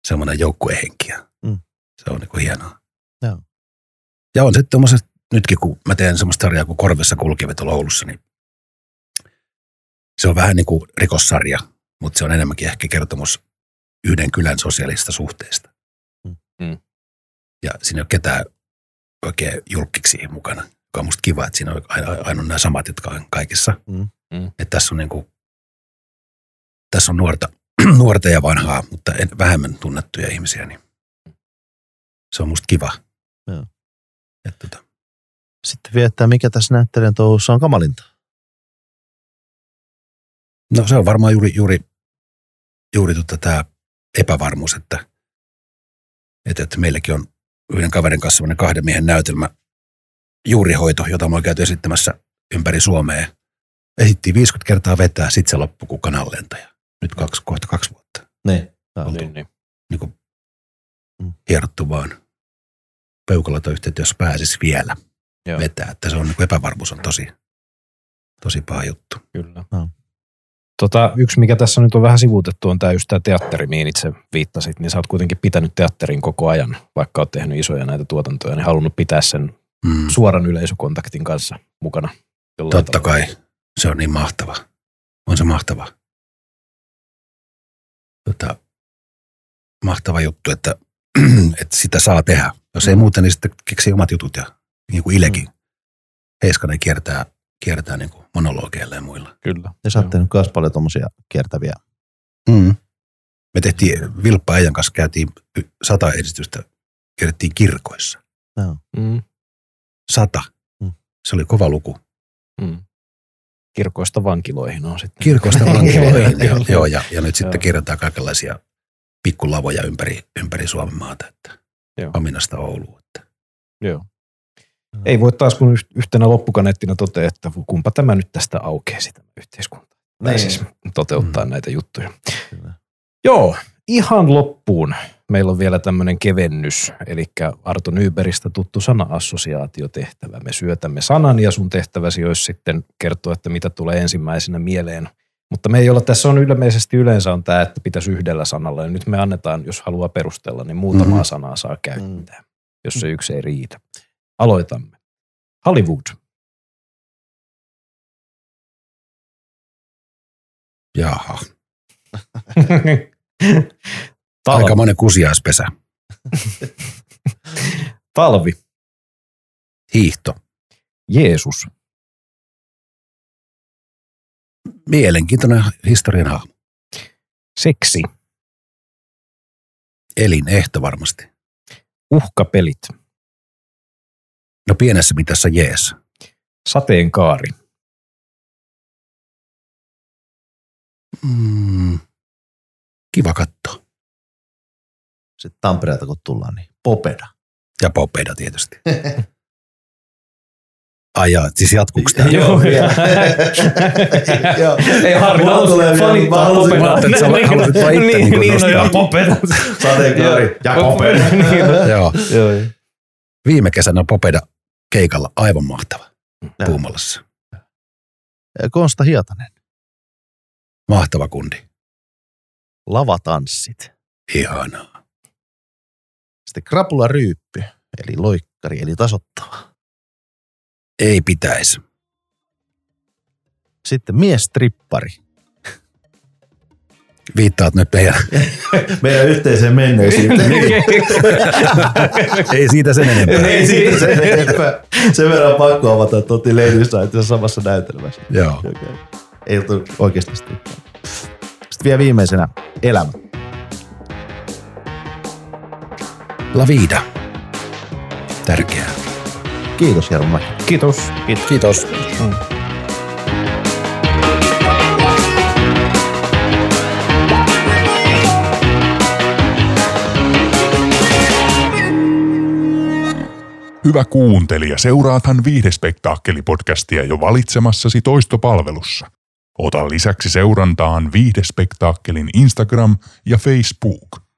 semmoinen joukkuehenki. Se on niin kuin hienoa. No. Ja on sitten tommoset, nytkin kun mä teen semmoista sarjaa kuin Korvessa kulkevat tuolla Oulussa, niin se on vähän niin kuin rikossarja, mutta se on enemmänkin ehkä kertomus yhden kylän sosiaalisista suhteista. Ja siinä ei ole ketään oikein julkkiksi mukana, joka on musta kiva, että siinä on aina nämä samat, jotka on kaikissa. Että tässä on niinku, tässä on nuorta ja vanhaa, mutta vähemmän tunnettuja ihmisiä, niin se on musta kiva. Sitten viettää, mikä tässä näyttelijän touhussa on kamalinta? No se on varmaan juuri tämä epävarmuus, että meilläkin on yhden kaverin kanssa semmoinen 2 miehen näytelmä, juurihoito, jota mä oon käyty esittämässä ympäri Suomea. Esittiin 50 kertaa vetää, sit se loppui kuin kananlentäjä. Nyt kohta 2 vuotta. Niin. Niin kuin hierottu vaan peukalata yhteyttä, jos pääsis vielä vetää. Että se on niin kuin epävarmuus on tosi paha juttu. Kyllä. Yksi, mikä tässä nyt on vähän sivuutettu, on tämä just tämä teatteri, mihin itse viittasit. Niin sä oot kuitenkin pitänyt teatterin koko ajan, vaikka oot tehnyt isoja näitä tuotantoja, niin halunnut pitää sen suoran yleisökontaktin kanssa mukana. Totta kai. Se on niin mahtava. On se mahtava. Mahtava juttu, että sitä saa tehdä. Jos ei muuten, niin sitten keksii omat jutut. Ja niin kuin Ilekin. Heiskanen kiertää niin kuin monologeilla ja muilla. Kyllä. Ja sä oot tehnyt myös paljon tuommoisia kiertäviä. Me tehtiin Vilppa Eijan kanssa, käytiin 100 esitystä, kierrettiin kirkoissa. 100. Se oli kova luku. Kirkoista vankiloihin on sitten. Kirkoista vankiloihin, joo. Ja nyt sitten kirjoitetaan kaikenlaisia pikkulavoja ympäri Suomen maata, että Haminasta Ouluun. Joo. Ei voi taas kun yhtenä loppukaneettina totea, että kumpa tämä nyt tästä aukeaa sitä yhteiskuntaa. Tai siis toteuttaa näitä juttuja. Kyllä. Joo, ihan loppuun. Meillä on vielä tämmöinen kevennys, eli Arto Nybergistä tuttu sana-assosiaatiotehtävä. Me syötämme sanan ja sun tehtäväsi olisi sitten kertoa, että mitä tulee ensimmäisenä mieleen. Mutta me ei olla, tässä on yleensä on tämä, että pitäisi yhdellä sanalla. Ja nyt me annetaan, jos haluaa perustella, niin muutamaa sanaa saa käyttää, jos se yksi ei riitä. Aloitamme. Hollywood. Jaha. Talvi. Aika monen kusiaispesä. Talvi. Hiihto. Jeesus. Mielenkiintoinen historian hahmo. Seksi. Elinehto varmasti. Uhkapelit. No pienessä mitassa jees. Sateenkaari. Kiva katsoa. Sitten Tampereelta kun tullaan, niin Popeda. Ja Popeda tietysti. Siis jatkuuko tämä? Joo, vielä. Ei harmi, fanittaa Popeda. Halusit vaan itse nostaa. Popeda. Sateenkaari ja Popeda. Viime kesänä Popeda keikalla aivan mahtava Puumalassa. Konsta Hietanen. Mahtava kundi. Lavatanssit. Ihanaa. Sitten krapularyyppy, eli loikkari, eli tasottava. Ei pitäisi. Sitten miestrippari. Viittaat nyt meidän yhteiseen menneisyyteen. Ei siitä sen enempää. Sen verran pakko avata, että oltiin Lady Night samassa näytelmässä. Joo. Okay. Ei tullut oikeasti strippaa. sitten vielä viimeisenä elämä. La vida. Tärkeää. Kiitos Jarmo. Kiitos. Kiitos. Kiitos. Hyvä kuuntelija, seuraathan Viihdespektaakkeli-podcastia jo valitsemassasi toistopalvelussa. Ota lisäksi seurantaan Viihdespektaakkelin Instagram ja Facebook.